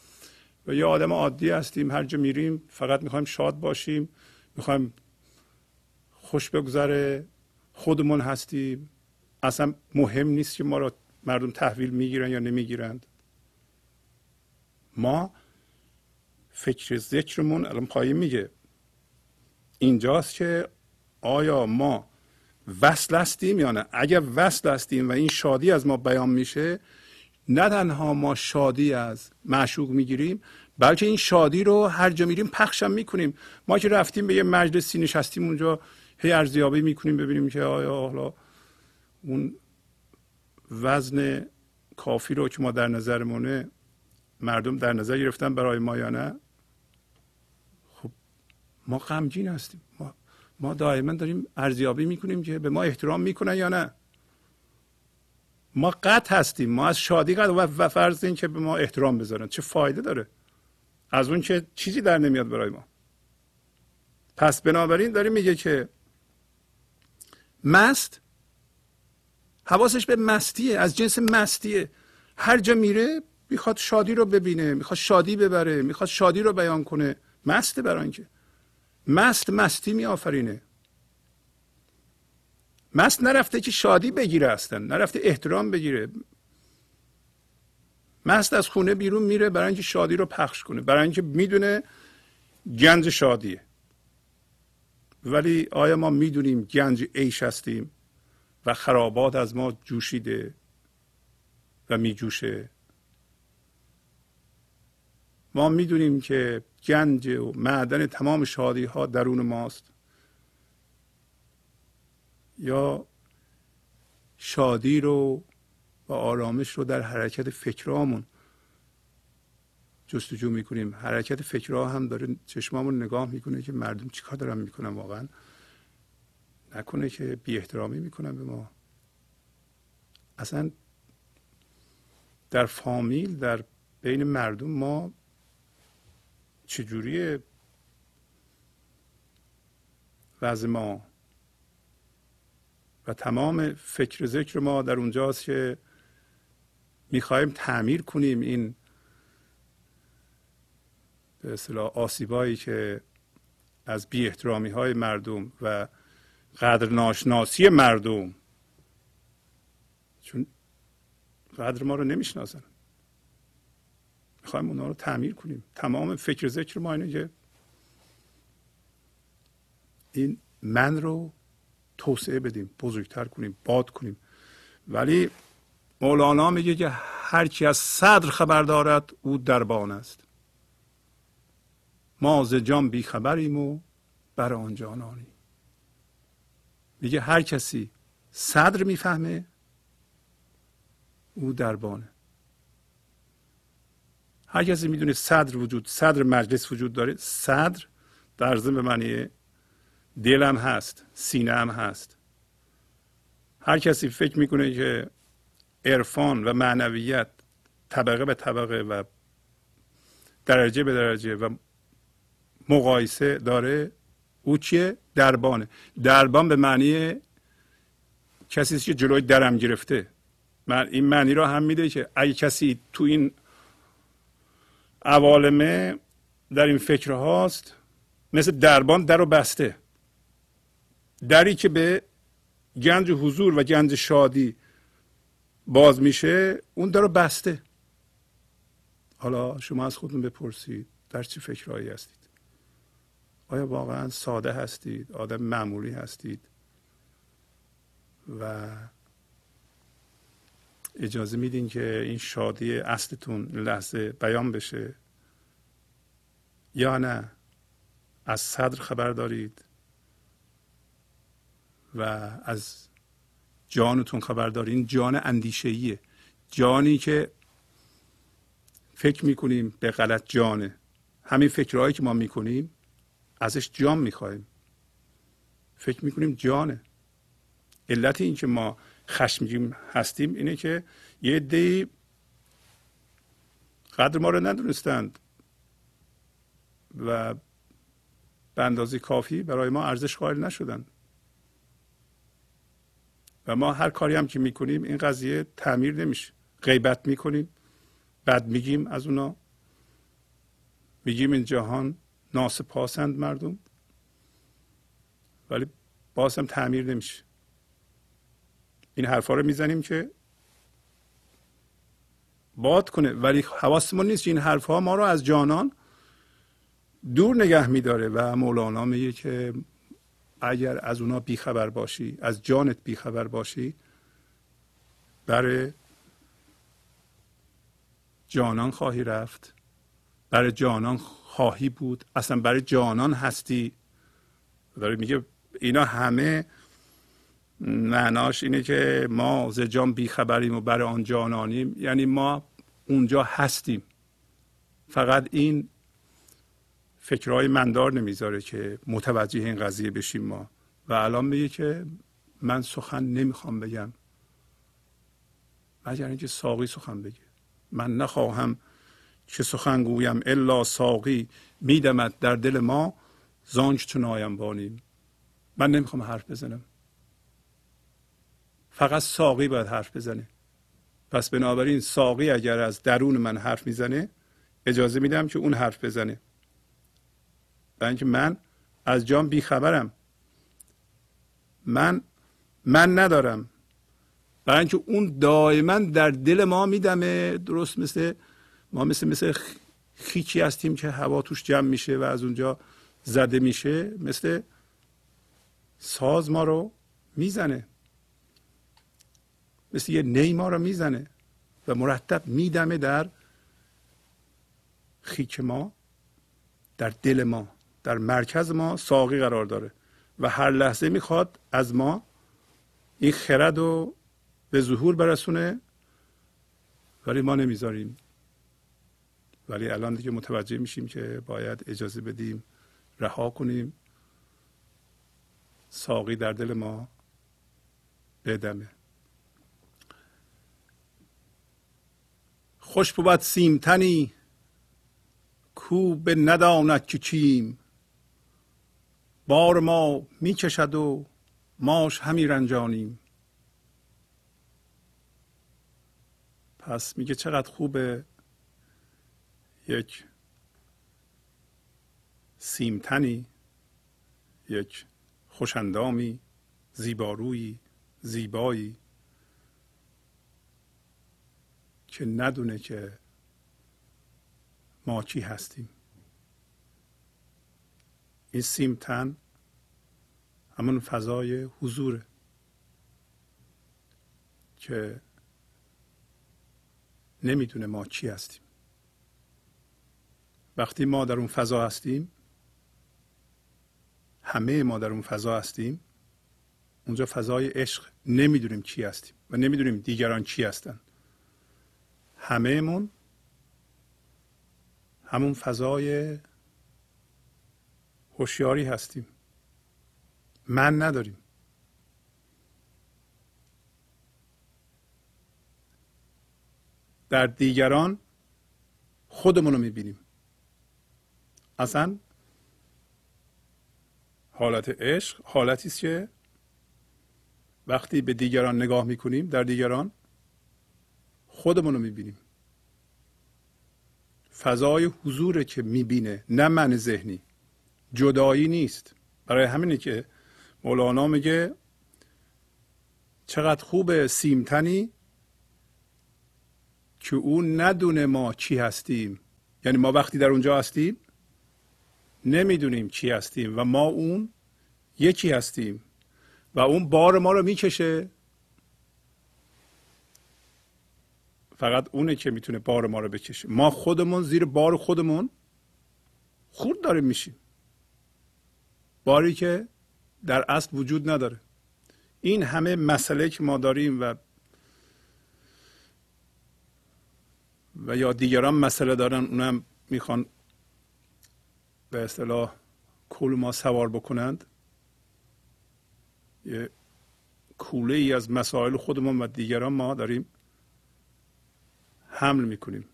و یا آدم عادی هستیم، هر جا میریم فقط میخوایم شاد باشیم، میخوایم خوش بگذره، خودمون هستیم، اصلا مهم نیست که ما را مردم تحویل میگیرن یا نمیگیرند. ما فکر ذکرمون الان پایین میگه اینجاست که آیا ما وصل هستیم یا نه. اگر وصل هستیم و این شادی از ما بیان میشه، نه تنها ما شادی از معشوق میگیریم، بلکه این شادی رو هر جا میریم پخشم میکنیم. ما که رفتیم به یه مجلسی نشستیم اونجا هی ارزیابی میکنیم ببینیم که آیا حالا اون وزن کافی رو که ما در نظرمونه مردم در نظر گرفتن برای ما یا نه. خب ما غمگین هستیم، ما دائما داریم ارزیابی میکنیم که به ما احترام میکنن یا نه. ما قطع هستیم، ما از شادی قطع و فرض این که به ما احترام بذارن چه فایده داره؟ از اون که چیزی در نمیاد برای ما. پس بنابراین داریم میگه که مست حواسش به مستیه، از جنس مستیه، هر جا میره میخواد شادی رو ببینه، میخواد شادی ببره، میخواد شادی رو بیان کنه، مسته. برای اینکه مست مستی میآفرینه. مست نرفته که شادی بگیره، اصلا نرفته احترام بگیره. مست از خونه بیرون میره برای اینکه شادی رو پخش کنه، برای اینکه میدونه گنج شادیه. ولی آیا ما میدونیم گنج عیش هستیم و خرابات از ما جوشیده و میجوشه؟ ما میدونیم که گنج و معدن تمام شادی ها درون ماست یا شادی رو و آرامش رو در حرکت فکرامون جستجو میکنیم؟ حرکت فکرها هم داره چشمامون نگاه میکنه که مردم چیکار دارن میکنن، واقعا نکنه که بی احترامی میکنن به ما. اصلا در فامیل، در بین مردم ما چجوریه وضع ما؟ و تمام فکر ذکر ما در اونجاست که میخوایم تعمیر کنیم این به اصطلاح آسیبایی که از بی احترامی های مردم و قدر ناشناسی مردم، چون قدر ما رو نمیشناسن، میخوایم اونا رو تعمیر کنیم. تمام فکر ذکر ما اینه که این من رو توسعه بدیم، بزرگتر کنیم، باد کنیم. ولی مولانا میگه که هر کی از صدر خبر دارد او دربان است. ما از جان بی خبریم و بر آن جانانیم. میگه هر کسی صدر میفهمه او دربانه. هر کسی میدونه صدر مجلس وجود داره. صدر در ضمن به معنی دلم هست، سینه هم هست. هر کسی فکر میکنه که عرفان و معنویت طبقه به طبقه و درجه به درجه و مقایسه داره، او چیه؟ دربانه. دربان به معنی کسی که جلوی درم گرفته. من این معنی را هم میده که اگه کسی تو این عوالمه در این فکر هاست، مثل دربان در رو بسته، دری که به گنج حضور و گنج شادی باز میشه اون در رو بسته. حالا شما از خودتون بپرسید در چه فکرهایی هستید؟ آیا واقعا ساده هستید؟ آدم معمولی هستید و اجازه میدین که این شادی اصلتون لحظه بیان بشه یا نه؟ از صدر خبر دارید و از جانتون خبر دارید. این جان اندیشه‌ایه، جانی که فکر میکنیم به غلط جانه. همین فکرهایی که ما میکنیم ازش جان میخوایم، فکر میکنیم جانه. علت این که ما خشمگین هستیم اینه که یه عده‌ای قدر ما رو ندونستند و به اندازه کافی برای ما ارزش قائل نشدند و ما هر کاری هم که میکنیم این قضیه تعمیر نمیشه. غیبت میکنیم، بد میگیم از اونا، میگیم این جهان ناسپاسند مردم، ولی باز هم تعمیر نمیشه. این حرفا رو میزنیم که باد کنه، ولی حواسمون نیست این حرفها ما رو از جانان دور نگه میداره. و مولانا میگه که اگر از اونا بیخبر باشی، از جانت بیخبر باشی، بر جانان خواهی رفت، بر جانان خواهی بود، اصلا بر جانان هستی. داره میگه اینا همه معناش اینه که ما از جان بیخبریم و بر آن جانانیم، یعنی ما اونجا هستیم. فقط این فکرهای مندار نمیذاره که متوجه این قضیه بشیم ما. و الان میگه که من سخن نمیخوام بگم مگر اینکه ساقی سخن بگه. من نخواهم که سخن گویم الا ساقی میدمد در دل ما زانچ چنایم بانیم. من نمیخوام حرف بزنم، فقط ساقی باید حرف بزنه. پس بنابراین ساقی اگر از درون من حرف میزنه اجازه میدم که اون حرف بزنه، برای اینکه من از جان بیخبرم، من ندارم، برای اینکه اون دائما در دل ما میدمه. درست مثل ما مثل خیکی هستیم که هوا توش جمع میشه و از اونجا زده میشه، مثل ساز ما رو میزنه، مثل یه نی ما رو میزنه و مرتب میدمه در خیک ما، در دل ما، در مرکز ما ساقی قرار داره و هر لحظه میخواد از ما این خرد رو به ظهور برسونه، ولی ما نمیذاریم. ولی الان دیگه متوجه میشیم که باید اجازه بدیم، رها کنیم ساقی در دل ما بدمه. خوش بود سیمتنی کو به نداند که چیم، بار ما میکشد و ماش همی رنجانیم. پس میگه چقدر خوبه یک سیمتنی، یک خوشندامی، زیبارویی، زیبایی که ندونه که ما کی هستیم. این سیمتن همون فضای حضوره که نمیدونه ما کی هستیم. وقتی ما در اون فضا هستیم، همه ما در اون فضا هستیم، اونجا فضای عشق، نمیدونیم کی هستیم و نمیدونیم دیگران کی هستن. همهمون همون فضای هوشیاری هستیم، من نداریم. در دیگران خودمون رو میبینیم، اصلا حالت عشق حالتی است که وقتی به دیگران نگاه میکنیم، در دیگران خودمون رو میبینیم. فضای حضوره که میبینه، نه من ذهنی. جدایی نیست. برای همینه که مولانا میگه چقدر خوبه سیمتنی که اون ندونه ما چی هستیم. یعنی ما وقتی در اونجا هستیم نمیدونیم چی هستیم و ما اون یکی هستیم و اون بار ما رو میکشه. فقط اونه که میتونه بار ما رو بکشه. ما خودمون زیر بار خودمون خورد داریم میشیم، باری که در اصل وجود نداره. این همه مسئله که ما داریم و یا دیگران مسئله دارن، اونم میخوان به اصطلاح کول ما سوار بکنند، یه کوله ای از مسائل خودمون و دیگران ما داریم حمل میکنیم.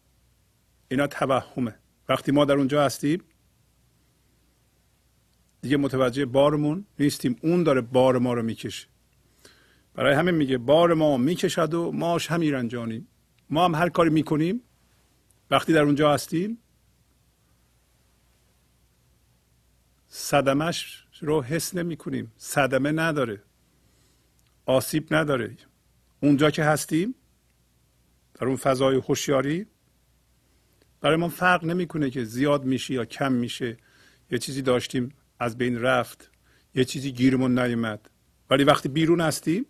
اینا توهمه. وقتی ما در اونجا هستیم دیگه متوجه بارمون نیستیم، اون داره بار ما رو میکشه. برای همین میگه بار ما میکشد و ماش همین رنجانیم. ما هم هر کاری میکنیم وقتی در اونجا هستیم صدمش رو حس نمی کنیم. صدمه نداره، آسیب نداره. اونجا که هستیم در اون فضای هوشیاری برای ما فرق نمی کنه که زیاد میشه یا کم میشه، یه چیزی داشتیم از بین رفت، یه چیزی گیرمون نیامد. ولی وقتی بیرون هستیم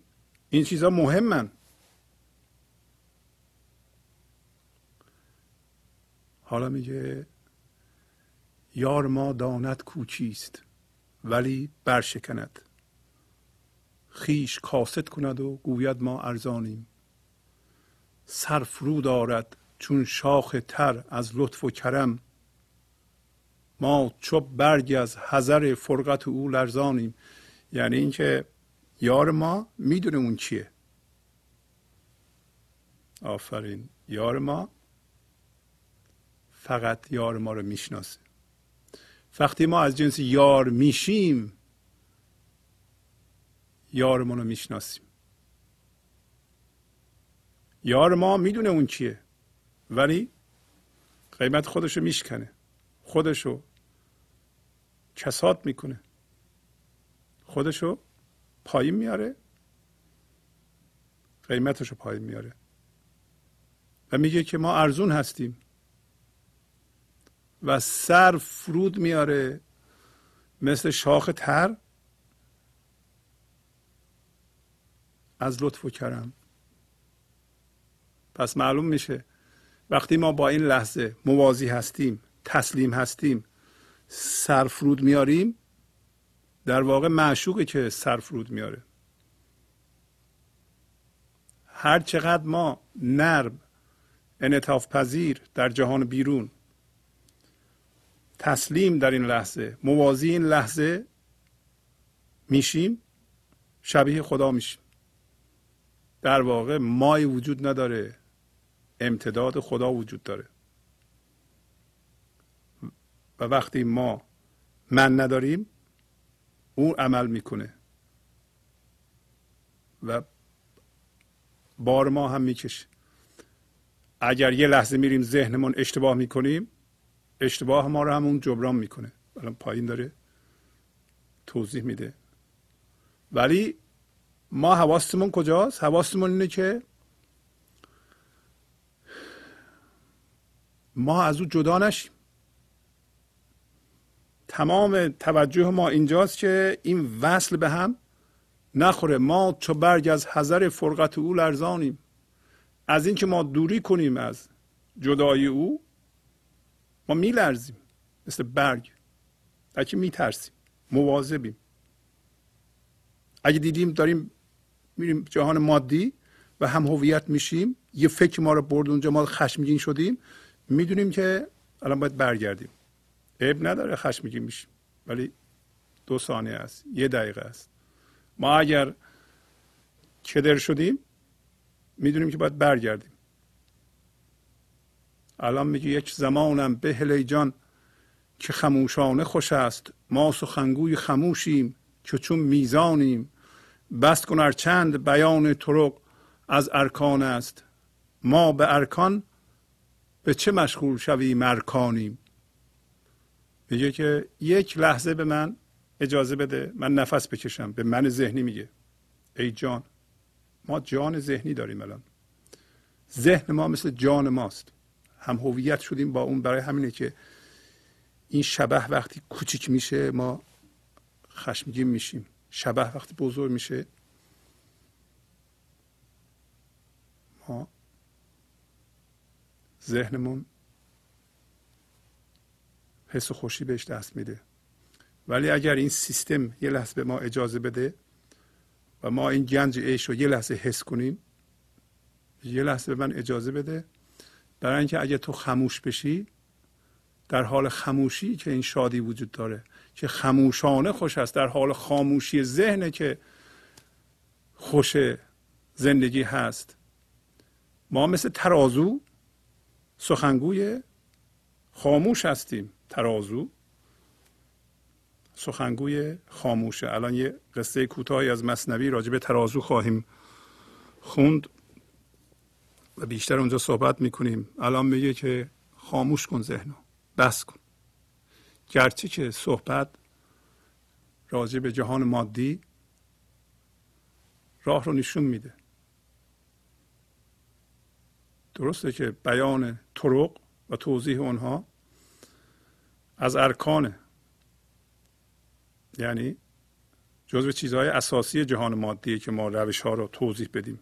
این چیزها مهمن. حالا میگه یار ما داند کوچیست ولی برشکند، خیش کاسد کند و گوید ما ارزانیم. سر فرو دارد چون شاخ تر از لطف و کرم، ما چوب برگ از حذر فرقت او لرزانیم. یعنی اینکه یار ما میدونه اون چیه. آفرین، یار ما فقط یار ما رو میشناسه. وقتی ما از جنس یار میشیم یار ما رو میشناسیم. یار ما میدونه اون چیه ولی قیمت خودشو میشکنه، خودشو کساد میکنه، خودشو پایین میاره، قیمتشو پایین میاره و میگه که ما ارزون هستیم و سر فرود میاره مثل شاخ تر از لطف و کرم. پس معلوم میشه وقتی ما با این لحظه موازی هستیم، تسلیم هستیم، سر فرود میاریم، در واقع معشوقه که سر فرود میاره. هر چقدر ما نرم، انعطاف پذیر در جهان بیرون، تسلیم در این لحظه، موازی این لحظه میشیم، شبیه خدا میشیم. در واقع مایی وجود نداره، امتداد خدا وجود داره. و وقتی ما من نداریم او عمل میکنه و بار ما هم میکشه. اگر یه لحظه میریم ذهنمون اشتباه میکنیم، اشتباه ما رو همون جبران میکنه. الان پایین داره توضیح میده. ولی ما حواستمون کجاست؟ حواستمون اینه که ما از او جدا نشیم. تمام توجه ما اینجاست که این وصل به هم نخوره. ما چو برگ از حذر فرقت او لرزانیم. از اینکه ما دوری کنیم از جدایی او ما میلرزیم، مثل برگ. بلکه میترسیم، مواظبیم. اگه دیدیم داریم میریم جهان مادی و هم هویت میشیم، یه فکر ما رو برد اونجا، ما خشمگین شدیم، میدونیم که الان باید برگردیم. عیب نداره خشمگین میشیم، ولی 2 ثانیه است، 1 دقیقه است. ما اگر کدر شدیم میدونیم که باید برگردیم. الان میگه یک زمانم به هلی جان که خموشانه خوش است، ما سخنگوی خموشیم که چون میزانیم. بست کن ار چند بیان طرق از ارکان است، ما به ارکان به چه مشغول شویم ارکانیم. میگه که یک لحظه به من اجازه بده من نفس بکشم. به من ذهنی میگه ای جان. ما جان ذهنی داریم. الان ذهن ما مثل جان ماست، هم هویت شدیم با اون. برای همینه که این شبح وقتی کوچیک میشه ما خشمگین میشیم، شبح وقتی بزرگ میشه ما ذهنمون حس و خوشی بهش دست میده. ولی اگر این سیستم یه لحظه به ما اجازه بده و ما این گنج عشق رو یه لحظه حس کنیم، یه لحظه به من اجازه بده، برای اینکه اگه تو خموش بشی، در حال خموشی که این شادی وجود داره که خموشانه خوش است، در حال خاموشی ذهنه که خوش زندگی هست. ما مثل ترازو سخنگوی خاموش هستیم. ترازو سخنگوی خاموشه. الان یه قصه کوتاهی از مثنوی راجع به ترازو خواهیم خوند و بیشتر اونجا صحبت میکنیم. الان میگه که خاموش کن ذهنو، بس کن، گرچه که صحبت راجع به جهان مادی راه رو نشون میده. درسته که بیان طرق و توضیح اونها از ارکانه، یعنی جزو چیزهای اساسی جهان مادیه که ما روش ها رو توضیح بدیم،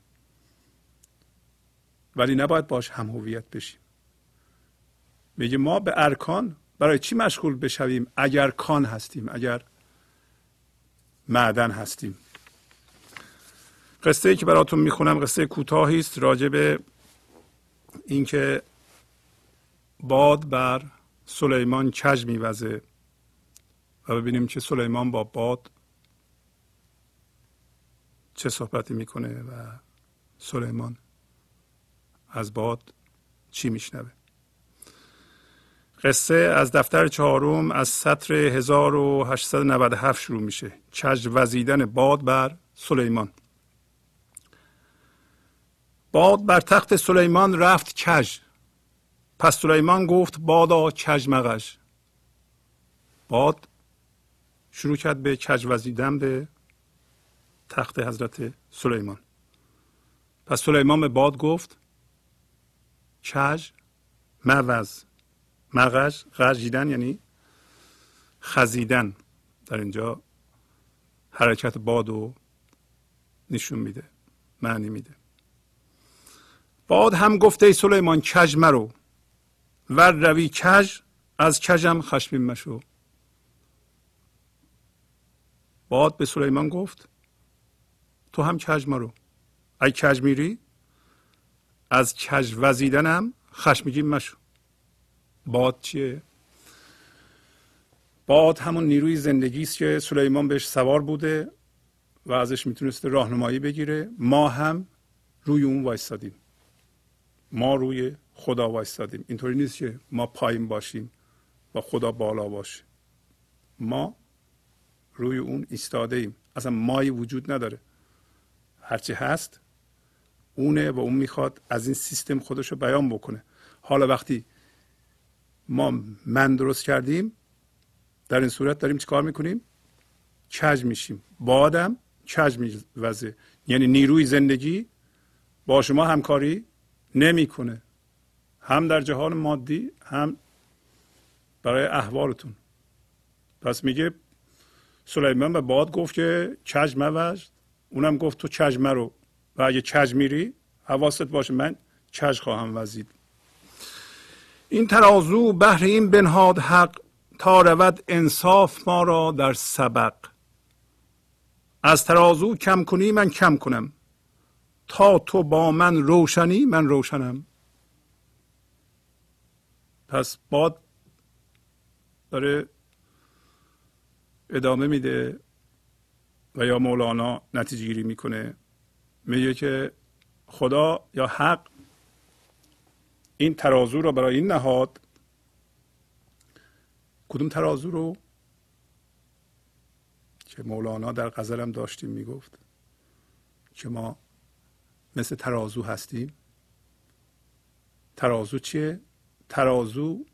ولی نباید باش هم هویت بشیم. میگه ما به ارکان برای چی مشغول بشویم اگر کان هستیم، اگر معدن هستیم. قصه ای که براتون میخونم قصه کوتاهی است راجع به اینکه باد بر سلیمان کج میوزه و ببینیم که سلیمان با باد چه صحبتی میکنه و سلیمان از باد چی میشنوه. قصه از دفتر چهارم از سطر 1897 شروع میشه. کج وزیدن باد بر سلیمان. باد بر تخت سلیمان رفت کج، پس سلیمان گفت بادا کج مغج. باد شروع کرد به کج وزیدن به تخت حضرت سلیمان. پس سلیمان به باد گفت کج موز. مغج غرجیدن یعنی خزیدن. در اینجا حرکت باد رو نشون میده، معنی میده. باد هم گفت ای سلیمان کج مرو، ور روی کج از کجم خشمین مشو. باد به سلیمان گفت تو هم کج مرو، ای کج میری از کج وزیدنم خشمگین مشو. باد چیه؟ باد همون نیروی زندگی است که سلیمان بهش سوار بوده و ازش میتونسته راهنمایی بگیره. ما هم روی اون وایستادیم، ما روی خدا وایستادیم. اینطوری نیست که ما پایین باشیم و خدا بالا باشه. ما روی اون ایستاده ایم. اصلا مایی وجود نداره، هرچی هست اونه و اون میخواد از این سیستم خودشو بیان بکنه. حالا وقتی ما من درست کردیم، در این صورت داریم چیکار میکنیم؟ کج میشیم. بادم کج میوزه، یعنی نیروی زندگی با شما همکاری نمیکنه، هم در جهان مادی هم برای احوالتون. پس میگه سلیمان به باد گفت که کج موج، اونم گفت تو کج مرو و اگه کج میری حواست باشه من کج خواهم وزید. این ترازو بهر این بنهاد حق، تا رود انصاف ما را در سبق. از ترازو کم کنی من کم کنم، تا تو با من روشنی من روشنم. پس باد داره ادامه میده و یا مولانا نتیجه گیری میکنه. میگه که خدا یا حق این ترازو رو برای این نهاد. کدوم ترازو رو که مولانا در غزل هم داشتیم میگفت که ما مثل ترازو هستیم. ترازو چیه؟ ترازو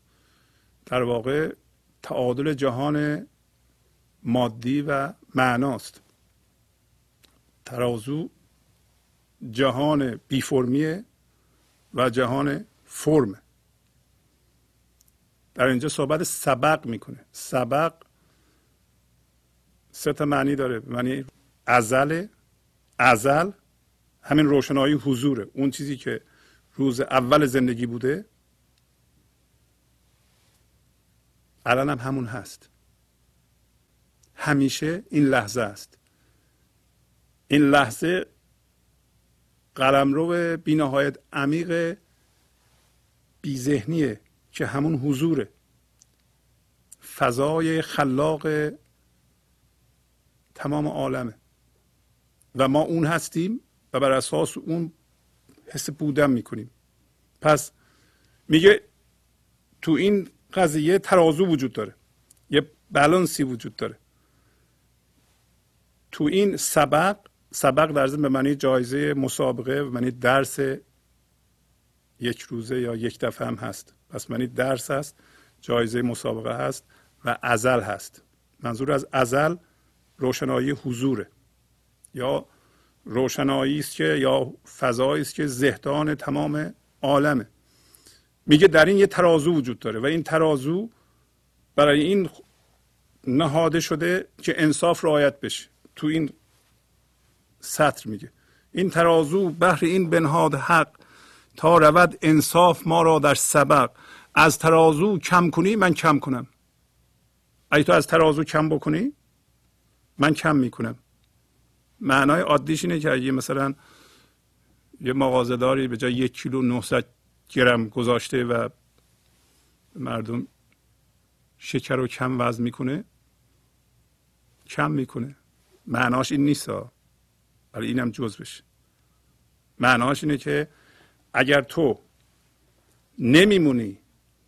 در واقع تعادل جهان مادی و معناست. ترازو جهان بی فرمیه و جهان فرم. در اینجا صحبت سبق میکنه. سبق سه تا معنی داره. معنی ازل، ازل همین روشنایی حضوره، اون چیزی که روز اول زندگی بوده الان هم همون هست، همیشه این لحظه است. این لحظه قلمرو بی نهایت عمیق بی ذهنیه که همون حضوره. فضای خلاق تمام عالمه و ما اون هستیم و بر اساس اون حس بودن میکنیم. پس میگه تو این قضیه ترازو وجود داره، یه بالانسی وجود داره. تو این سبق در ضمن به معنی جایزه مسابقه، به معنی درس یک روزه یا یک دفعه هم هست. پس معنی درس هست، جایزه مسابقه هست و ازل هست. منظور از ازل روشنایی حضوره، یا روشنایی است که یا فضایی است که زهدان تمام عالمه. میگه در این یه ترازو وجود داره و این ترازو برای این نهاده شده که انصاف رعایت بشه. تو این سطر میگه این ترازو بهر این بنهاد حق، تا رود انصاف ما را در سبق. از ترازو کم کنی من کم کنم. اگه تو از ترازو کم بکنی من کم میکنم. معنای عادیش اینه که اگه مثلا یه مغازه‌داری به جای 1 کیلو 900 گرم گذاشته و مردم شکر رو کم وزن میکنه، کم میکنه. معناش این نیست، ولی اینم جزوشه. معناش اینه که اگر تو نمیمونی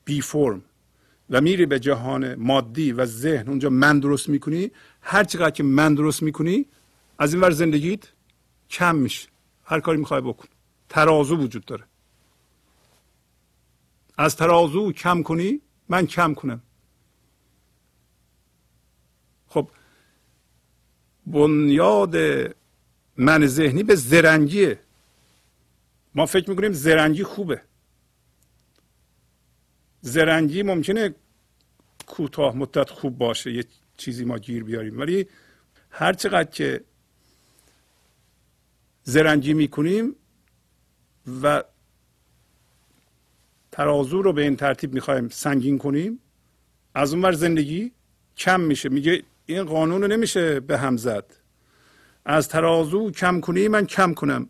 بی فرم و میری به جهان مادی و ذهن، اونجا من درست میکنی، هر چقدر که من درست میکنی از این ور زندگیت کم میشه. هر کاری میخوای بکن، ترازو وجود داره. از ترازو کم کنی من کم کنم. خب بنیاد من ذهنی به زرنگیه. ما فکر میکنیم زرنگی خوبه. زرنگی ممکنه کوتاه مدت خوب باشه، یه چیزی ما گیر بیاریم، ولی هر چقدر که زرنگی میکنیم و ترازو رو به این ترتیب میخوایم سنگین کنیم، از اون ور زندگی کم میشه. میگه این قانون رو نمیشه به هم زد. از ترازو کم کنی من کم کنم،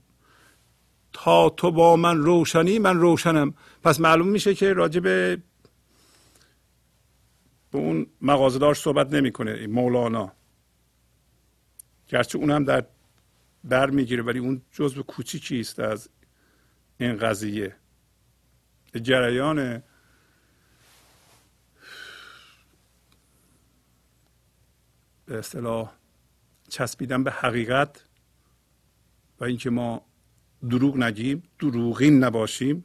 تا تو با من روشنی من روشنم. پس معلوم میشه که راجع به اون مغازه‌دار صحبت نمیکنه مولانا، گرچه اونم در بر میگیره، ولی اون جزء کوچیکی است از این قضیه. جریان به اصطلاح چسبیدن به حقیقت و اینکه ما دروغ نگیم، دروغین نباشیم،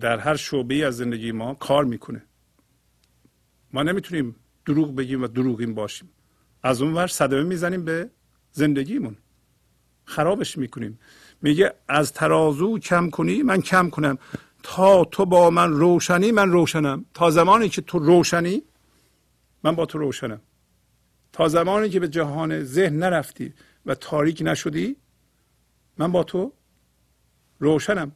در هر شعبه‌ای از زندگی ما کار میکنه. ما نمیتونیم دروغ بگیم و دروغین باشیم. از اون ور صدمه میزنیم به زندگیمون، خرابش میکنیم. میگه از ترازو کم کنی من کم کنم، تا تو با من روشنی من روشنم. تا زمانی که تو روشنی من با تو روشنم. تا زمانی که به جهان ذهن نرفتی و تاریک نشدی من با تو روشنم.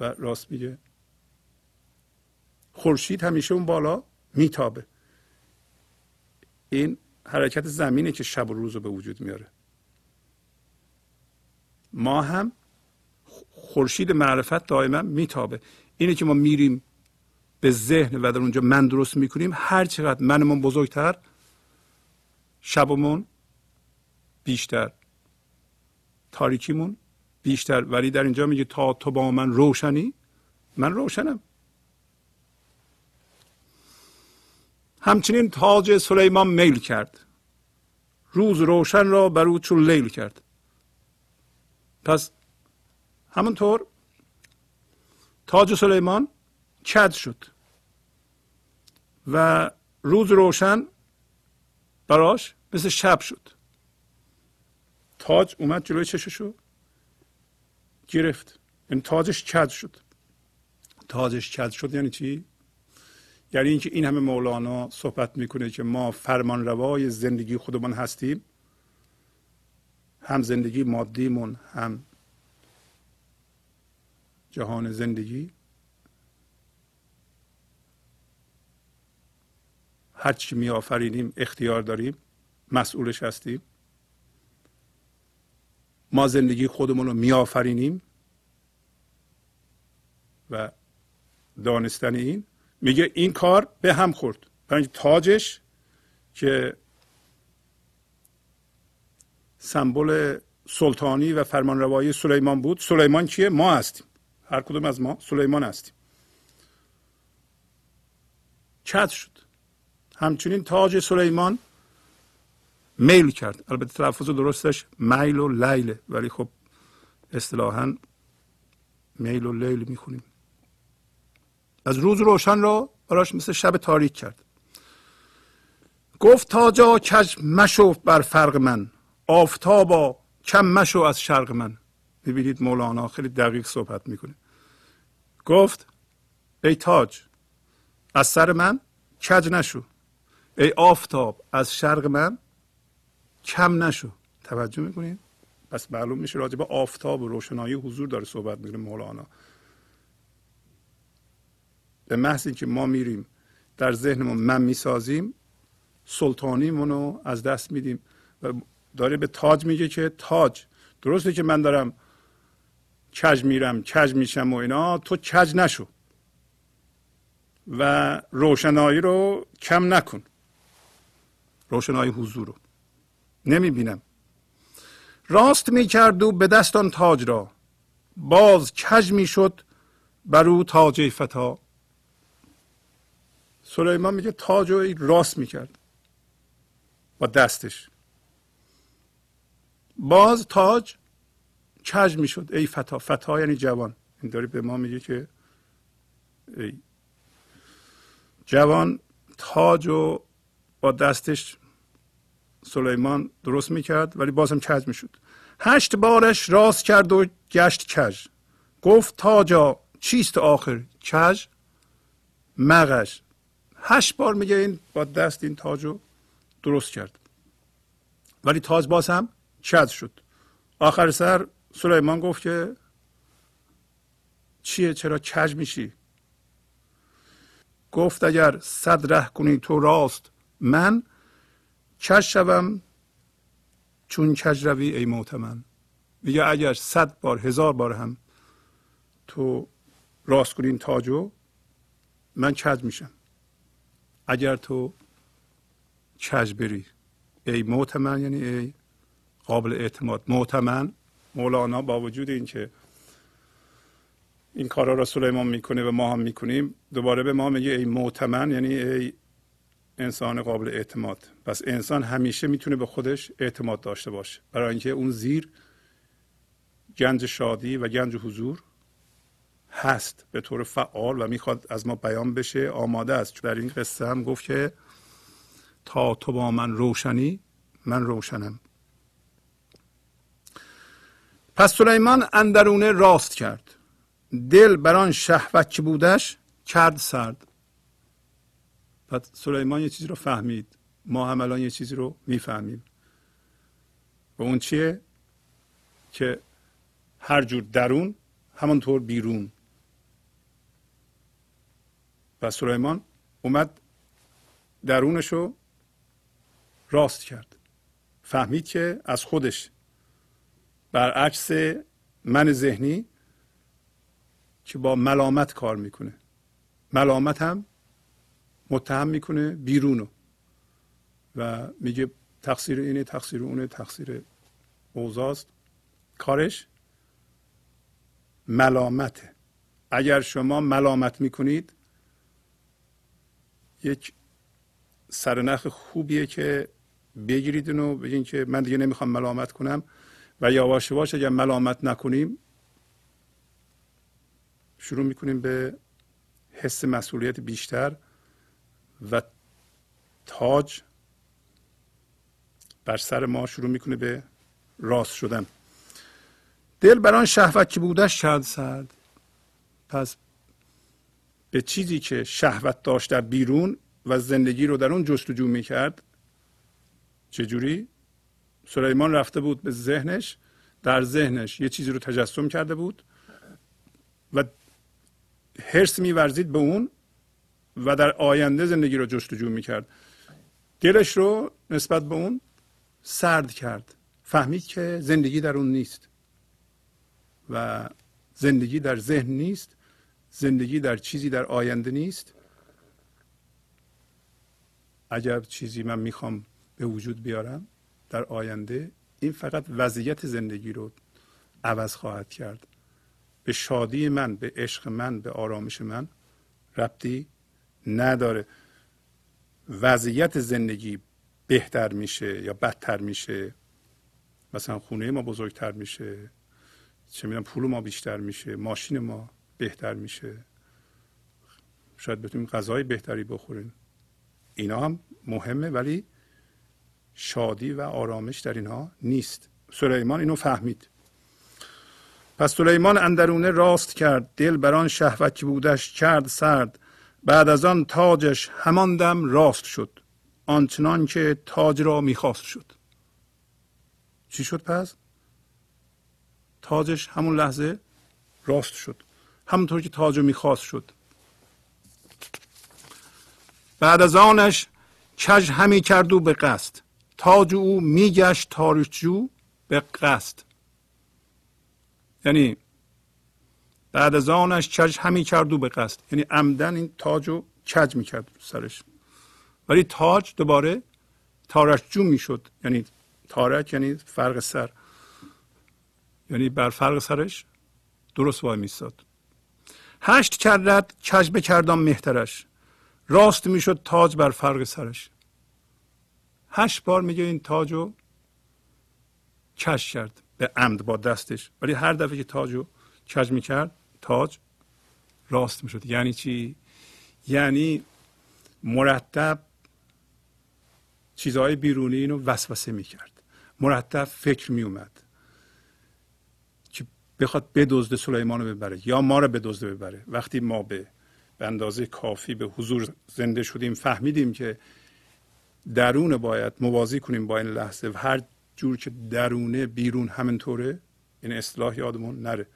و راست میگه خورشید همیشه اون بالا میتابه. این حرکت زمینه که شب و روز رو به وجود میاره. ما هم خورشید معرفت دائما میتابه. اینه که ما میریم به ذهن و در اونجا من درست میکنیم، هر چقدر منمون بزرگتر شبمون بیشتر، تاریکیمون بیشتر. ولی در اینجا میگه تا تو با من روشنی من روشنم. همچنین تاج سلیمان میل کرد، روز روشن را بر او چون لیل کرد. پس همونطور تاج سلیمان کد شد و روز روشن براش مثل شب شد. تاج اومد جلوی چششو گرفت، یعنی تاجش کد شد. تاجش کد شد یعنی چی؟ یعنی اینکه این همه مولانا صحبت میکنه که ما فرمانروای زندگی خودمون هستیم، هم زندگی مادیمون هم جهان زندگی. هر چی می آفرینیم اختیار داریم، مسئولش هستیم. ما زندگی خودمون رو می آفرینیم و دانستن این، میگه این کار به هم خورد. برای تاجش که سمبل سلطانی و فرمانروایی سلیمان بود، سلیمان کیه؟ ما هستیم. هر کدوم از ما سلیمان هستیم. چت شد. همچنین تاج سلیمان میل کرد. البته تلفظ درستش میل و لیله، ولی خب اصطلاحاً میل و لیل میخونیم. از روز روشن را براش مثل شب تاریک کرد. گفت تاجا کج مشو بر فرق من، آفتابا کم مشو از شرق من. ببینید مولانا خیلی دقیق صحبت میکنه. گفت ای تاج از سر من کج نشو، ای آفتاب از شرق من کم نشو. توجه میکنید؟ پس معلوم میشه راجع به آفتاب و روشنایی حضور داره صحبت میکنه مولانا. به محض اینکه ما میریم در ذهنمون من میسازیم، سلطانیمون رو از دست میدیم. و داره به تاج میگه که تاج درسته که من دارم کج میرم، کج میشم و اینا، تو کج نشو و روشنایی رو کم نکن. روشنایی حضور رو نمیبینم. راست میکرد و به دستان تاج را، باز کج میشد بر او تاج فتا. سلیمان میگه تاج رو راست میکرد با دستش، باز تاج کج میشد. ای فتا، فتا یعنی جوان. این داری به ما میگه که ای جوان، تاج رو با دستش سلیمان درست میکرد ولی بازم کج میشد. 8 بارش راست کرد و گشت کج. گفت تاجا چیست آخر کج مغج. 8 بار میگه این با دست این تاج رو درست کرد ولی تاج باز هم کج شد. آخر سر سلیمان گفت که چیه، چرا کج میشی؟ گفت اگر 100 ره کنی تو راست من، کج شوم چون کج روی ای معتمن. میگه اگر 100 بار 1000 بار هم تو راست کنی این تاجو من کج میشم. اگر تو کج بری ای معتمن، یعنی ای قابل اعتماد. معتمن مولانا با وجود اینکه این کارا را سلیمان میکنه و ما هم میکنیم، دوباره به ما میگه ای معتمن، یعنی ای انسان قابل اعتماد. پس انسان همیشه میتونه به خودش اعتماد داشته باشه، برای اینکه اون زیر گنج شادی و گنج حضور هست به طور فعال و میخواد از ما بیان بشه، آماده است. در این قصه هم گفت که تا تو با من روشنی من روشنم. پس سلیمان اندرونه راست کرد، دل بران شهوت که بودش کرد سرد. پس سلیمان یه چیزی رو فهمید، ما هم الان یه چیزی رو میفهمیم و اون چیه؟ که هر جور درون همانطور بیرون. پس سلیمان اومد درونش رو راست کرد، فهمید که از خودش برعکس من ذهنی که با ملامت کار میکنه، ملامت هم متهم میکنه بیرونو و میگه تقصیر اینه، تقصیر اونه، تقصیر اوضاعست. کارش ملامته. اگر شما ملامت میکنید، یک سرنخ خوبیه که بگیرید اونو، بگین که من دیگه نمیخوام ملامت کنم و یواش یواش اگر ملامت نکنیم شروع میکنیم به حس مسئولیت بیشتر و تاج بر سر ما شروع میکنه به راست شدن. دل بران شهوت که بودش کرد سرد. پس به چیزی که شهوت داشت در بیرون و زندگی رو در اون جستجو میکرد، چجوری؟ سلیمان رفته بود به ذهنش، در ذهنش یه چیزی رو تجسم کرده بود و حرص می‌ورزید به اون و در آینده زندگی رو جستجو می‌کرد. دلش رو نسبت به اون سرد کرد. فهمید که زندگی در اون نیست و زندگی در ذهن نیست، زندگی در چیزی در آینده نیست. اگر چیزی من می‌خوام به وجود بیارم در آینده، این فقط وضعیت زندگی رو عوض خواهد کرد به شادی من، به عشق من، به آرامش من ربطی نداره. وضعیت زندگی بهتر میشه یا بدتر میشه، مثلا خونه ما بزرگتر میشه، چه میدونم پول ما بیشتر میشه، ماشین ما بهتر میشه، شاید بتونیم غذای بهتری بخوریم، اینا هم مهمه ولی شادی و آرامش در اینها نیست. سلیمان اینو فهمید. پس سلیمان اندرونه راست کرد، دل بران شهوت که بودش کرد سرد، بعد از آن تاجش همان دم راست شد، آنچنان که تاج را میخواست شد. چی شد پس؟ تاجش همون لحظه راست شد، همونطور که تاج را میخواست شد. بعد از آنش کج همی کرد و به قصد، تاج او میگشت تاروجو به قصد. یعنی بعد از آنش کج همی کرد و به قصد، یعنی عمدن این تاج رو کج میکرد سرش، ولی تاج دوباره تارکجو میشد. یعنی تارک یعنی فرق سر، یعنی بر فرق سرش درست وای میستاد. هشت کرد کج بکردم مهترش، راست میشد تاج بر فرق سرش. 8 بار میگه این تاج رو کج کرد به عمد با دستش، ولی هر دفعه که تاج رو کج میکرد تاج راست میشد. یعنی چی؟ یعنی مرتب چیزهای بیرونی اینو وسوسه میکرد، مرتب فکر میومد که بخواد بدزده سلیمان رو ببره یا ما رو بدزده ببره. وقتی ما به اندازه کافی به حضور زنده شدیم، فهمیدیم که درون باید موازی کنیم با این لحظه و هر جور که درونه بیرون همینطوره، این اصطلاح یادمون نره،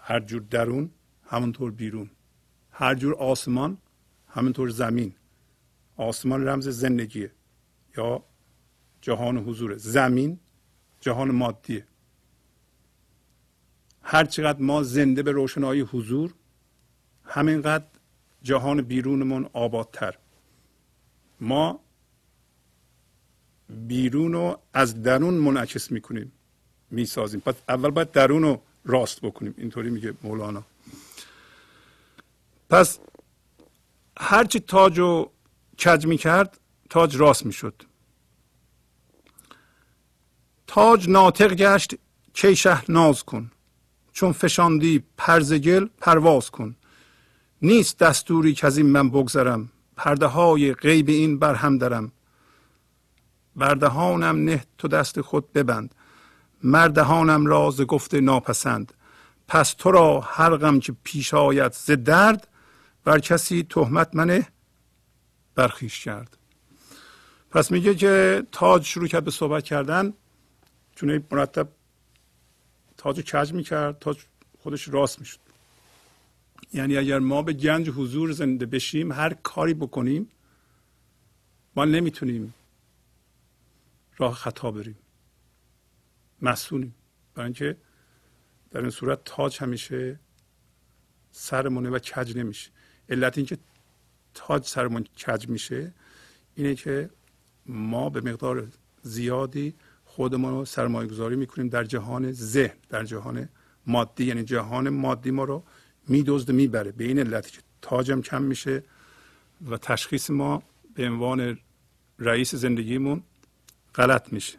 هر جور درون همونطور بیرون، هر جور آسمان همینطور زمین. آسمان رمز زندگیه یا جهان حضوره، زمین جهان مادیه. هر چقدر ما زنده به روشنایی حضور، همینقدر جهان بیرونمون آبادتر. ما بیرون رو از درون منعکس میکنیم، میسازیم. پس اول باید درون رو راست بکنیم، اینطوری میگه مولانا. پس هرچی تاج رو کج میکرد تاج راست میشد. تاج ناطق گشت کی شه ناز کن، چون فشاندی پرز گل پرواز کن. نیست دستوری که از این من بگذرم، پرده های غیب این برهم درم. بردهانم نه تو دست خود ببند، مردهانم راز گفته ناپسند. پس تو را هر غم که پیش آید ز درد، بر کسی تهمت منه برخیش کرد. پس میگه که تاج شروع کرد به صحبت کردن، چون مرتب تاج کج میکرد تاج خودش راست میشد. یعنی اگر ما به گنج حضور زنده بشیم، هر کاری بکنیم ما نمیتونیم راه خطا بریم، مسئولیم، برای اینکه در این صورت تاج همیشه سرمونه و کج نمیشه. علت اینکه تاج سرمون کج میشه اینه که ما به مقدار زیادی خودمون رو سرمایه گذاری میکنیم در جهان ذهن، در جهان مادی. یعنی جهان مادی ما رو میدزده میبره، به این علتی که تاج هم کم میشه و تشخیص ما به عنوان رئیس زندگیمون غلط میشه.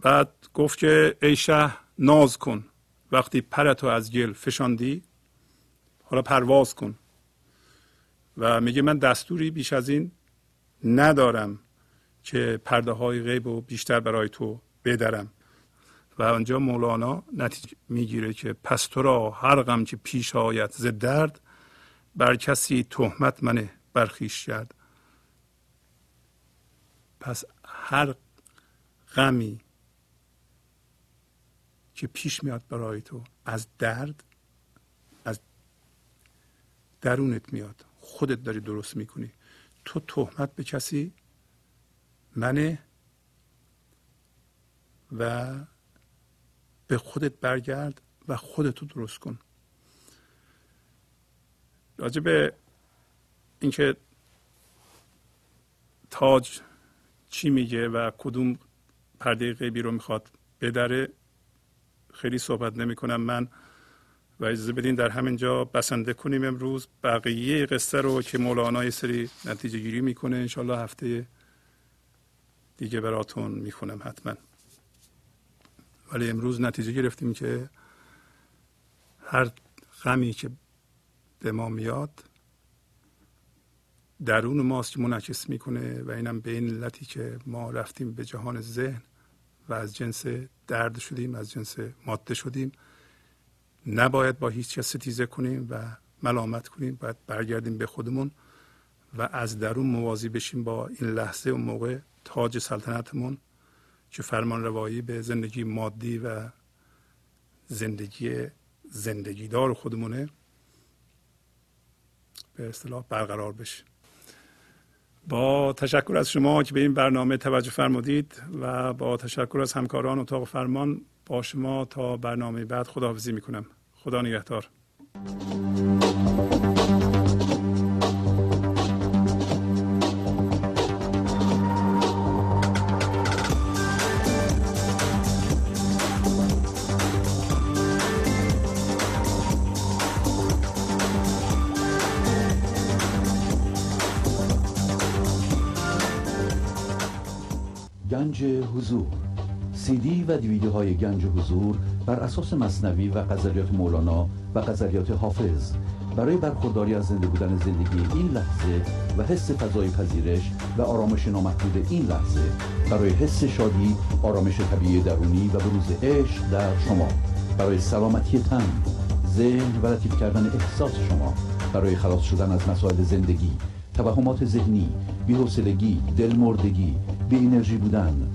بعد گفت که ای شه ناز کن، وقتی پرتو از گل فشاندی حالا پرواز کن. و میگه من دستوری بیش از این ندارم که پرده های غیب و بیشتر برای تو بدرم. و آنجا مولانا نتیجه میگیره که پس تو را هر غم که پیش آید ز درد، بر کسی تهمت منه برخیش کرد. پس هر غمی که پیش میاد برای تو از درد، از درونت میاد، خودت داری درست میکنی، تو تهمت به کسی منه و به خودت برگرد و خودتو درست کن. راجع به اینکه تاج چی میگه و کدوم پرده غیبی رو میخواد بدره خیلی صحبت نمی کنم من و اجازه بدین در همین جا بسنده کنیم امروز. بقیه قصه رو که مولانا یه سری نتیجه گیری میکنه انشالله هفته دیگه براتون میخونم حتما. ولی امروز نتیجه گرفتیم که هر غمی که به ما میاد درون ماست که منعکس میکنه و اینم به این علتی که ما رفتیم به جهان ذهن و از جنس درد شدیم، از جنس ماده شدیم. نباید با هیچ چیز ستیزه کنیم و ملامت کنیم، باید برگردیم به خودمون و از درون موازی بشیم با این لحظه و موقع تاج سلطنتمون که فرمان روایی به زندگی مادی و زندگی دار خودمونه به اصطلاح برقرار بشه. با تشکر از شما که به این برنامه توجه فرمودید و با تشکر از همکاران اتاق فرمان با شما تا برنامه بعد خداحافظی میکنم. خدا نگهدار. گنج حضور. CD و دیویدیوهای گنج حضور بر اساس مثنوی و غزلیات مولانا و غزلیات حافظ برای برخورداری از زنده بودن زندگی این لحظه و حس فضای پذیرش و آرامش نامحدود این لحظه، برای حس شادی، آرامش طبیعی درونی و بروز عشق در شما، برای سلامتی تن، ذهن و لطیف کردن احساس شما، برای خلاص شدن از مسائل زندگی، توهمات ذهنی، بی‌حوصلگی، دلمردگی، بی‌انرژی بودن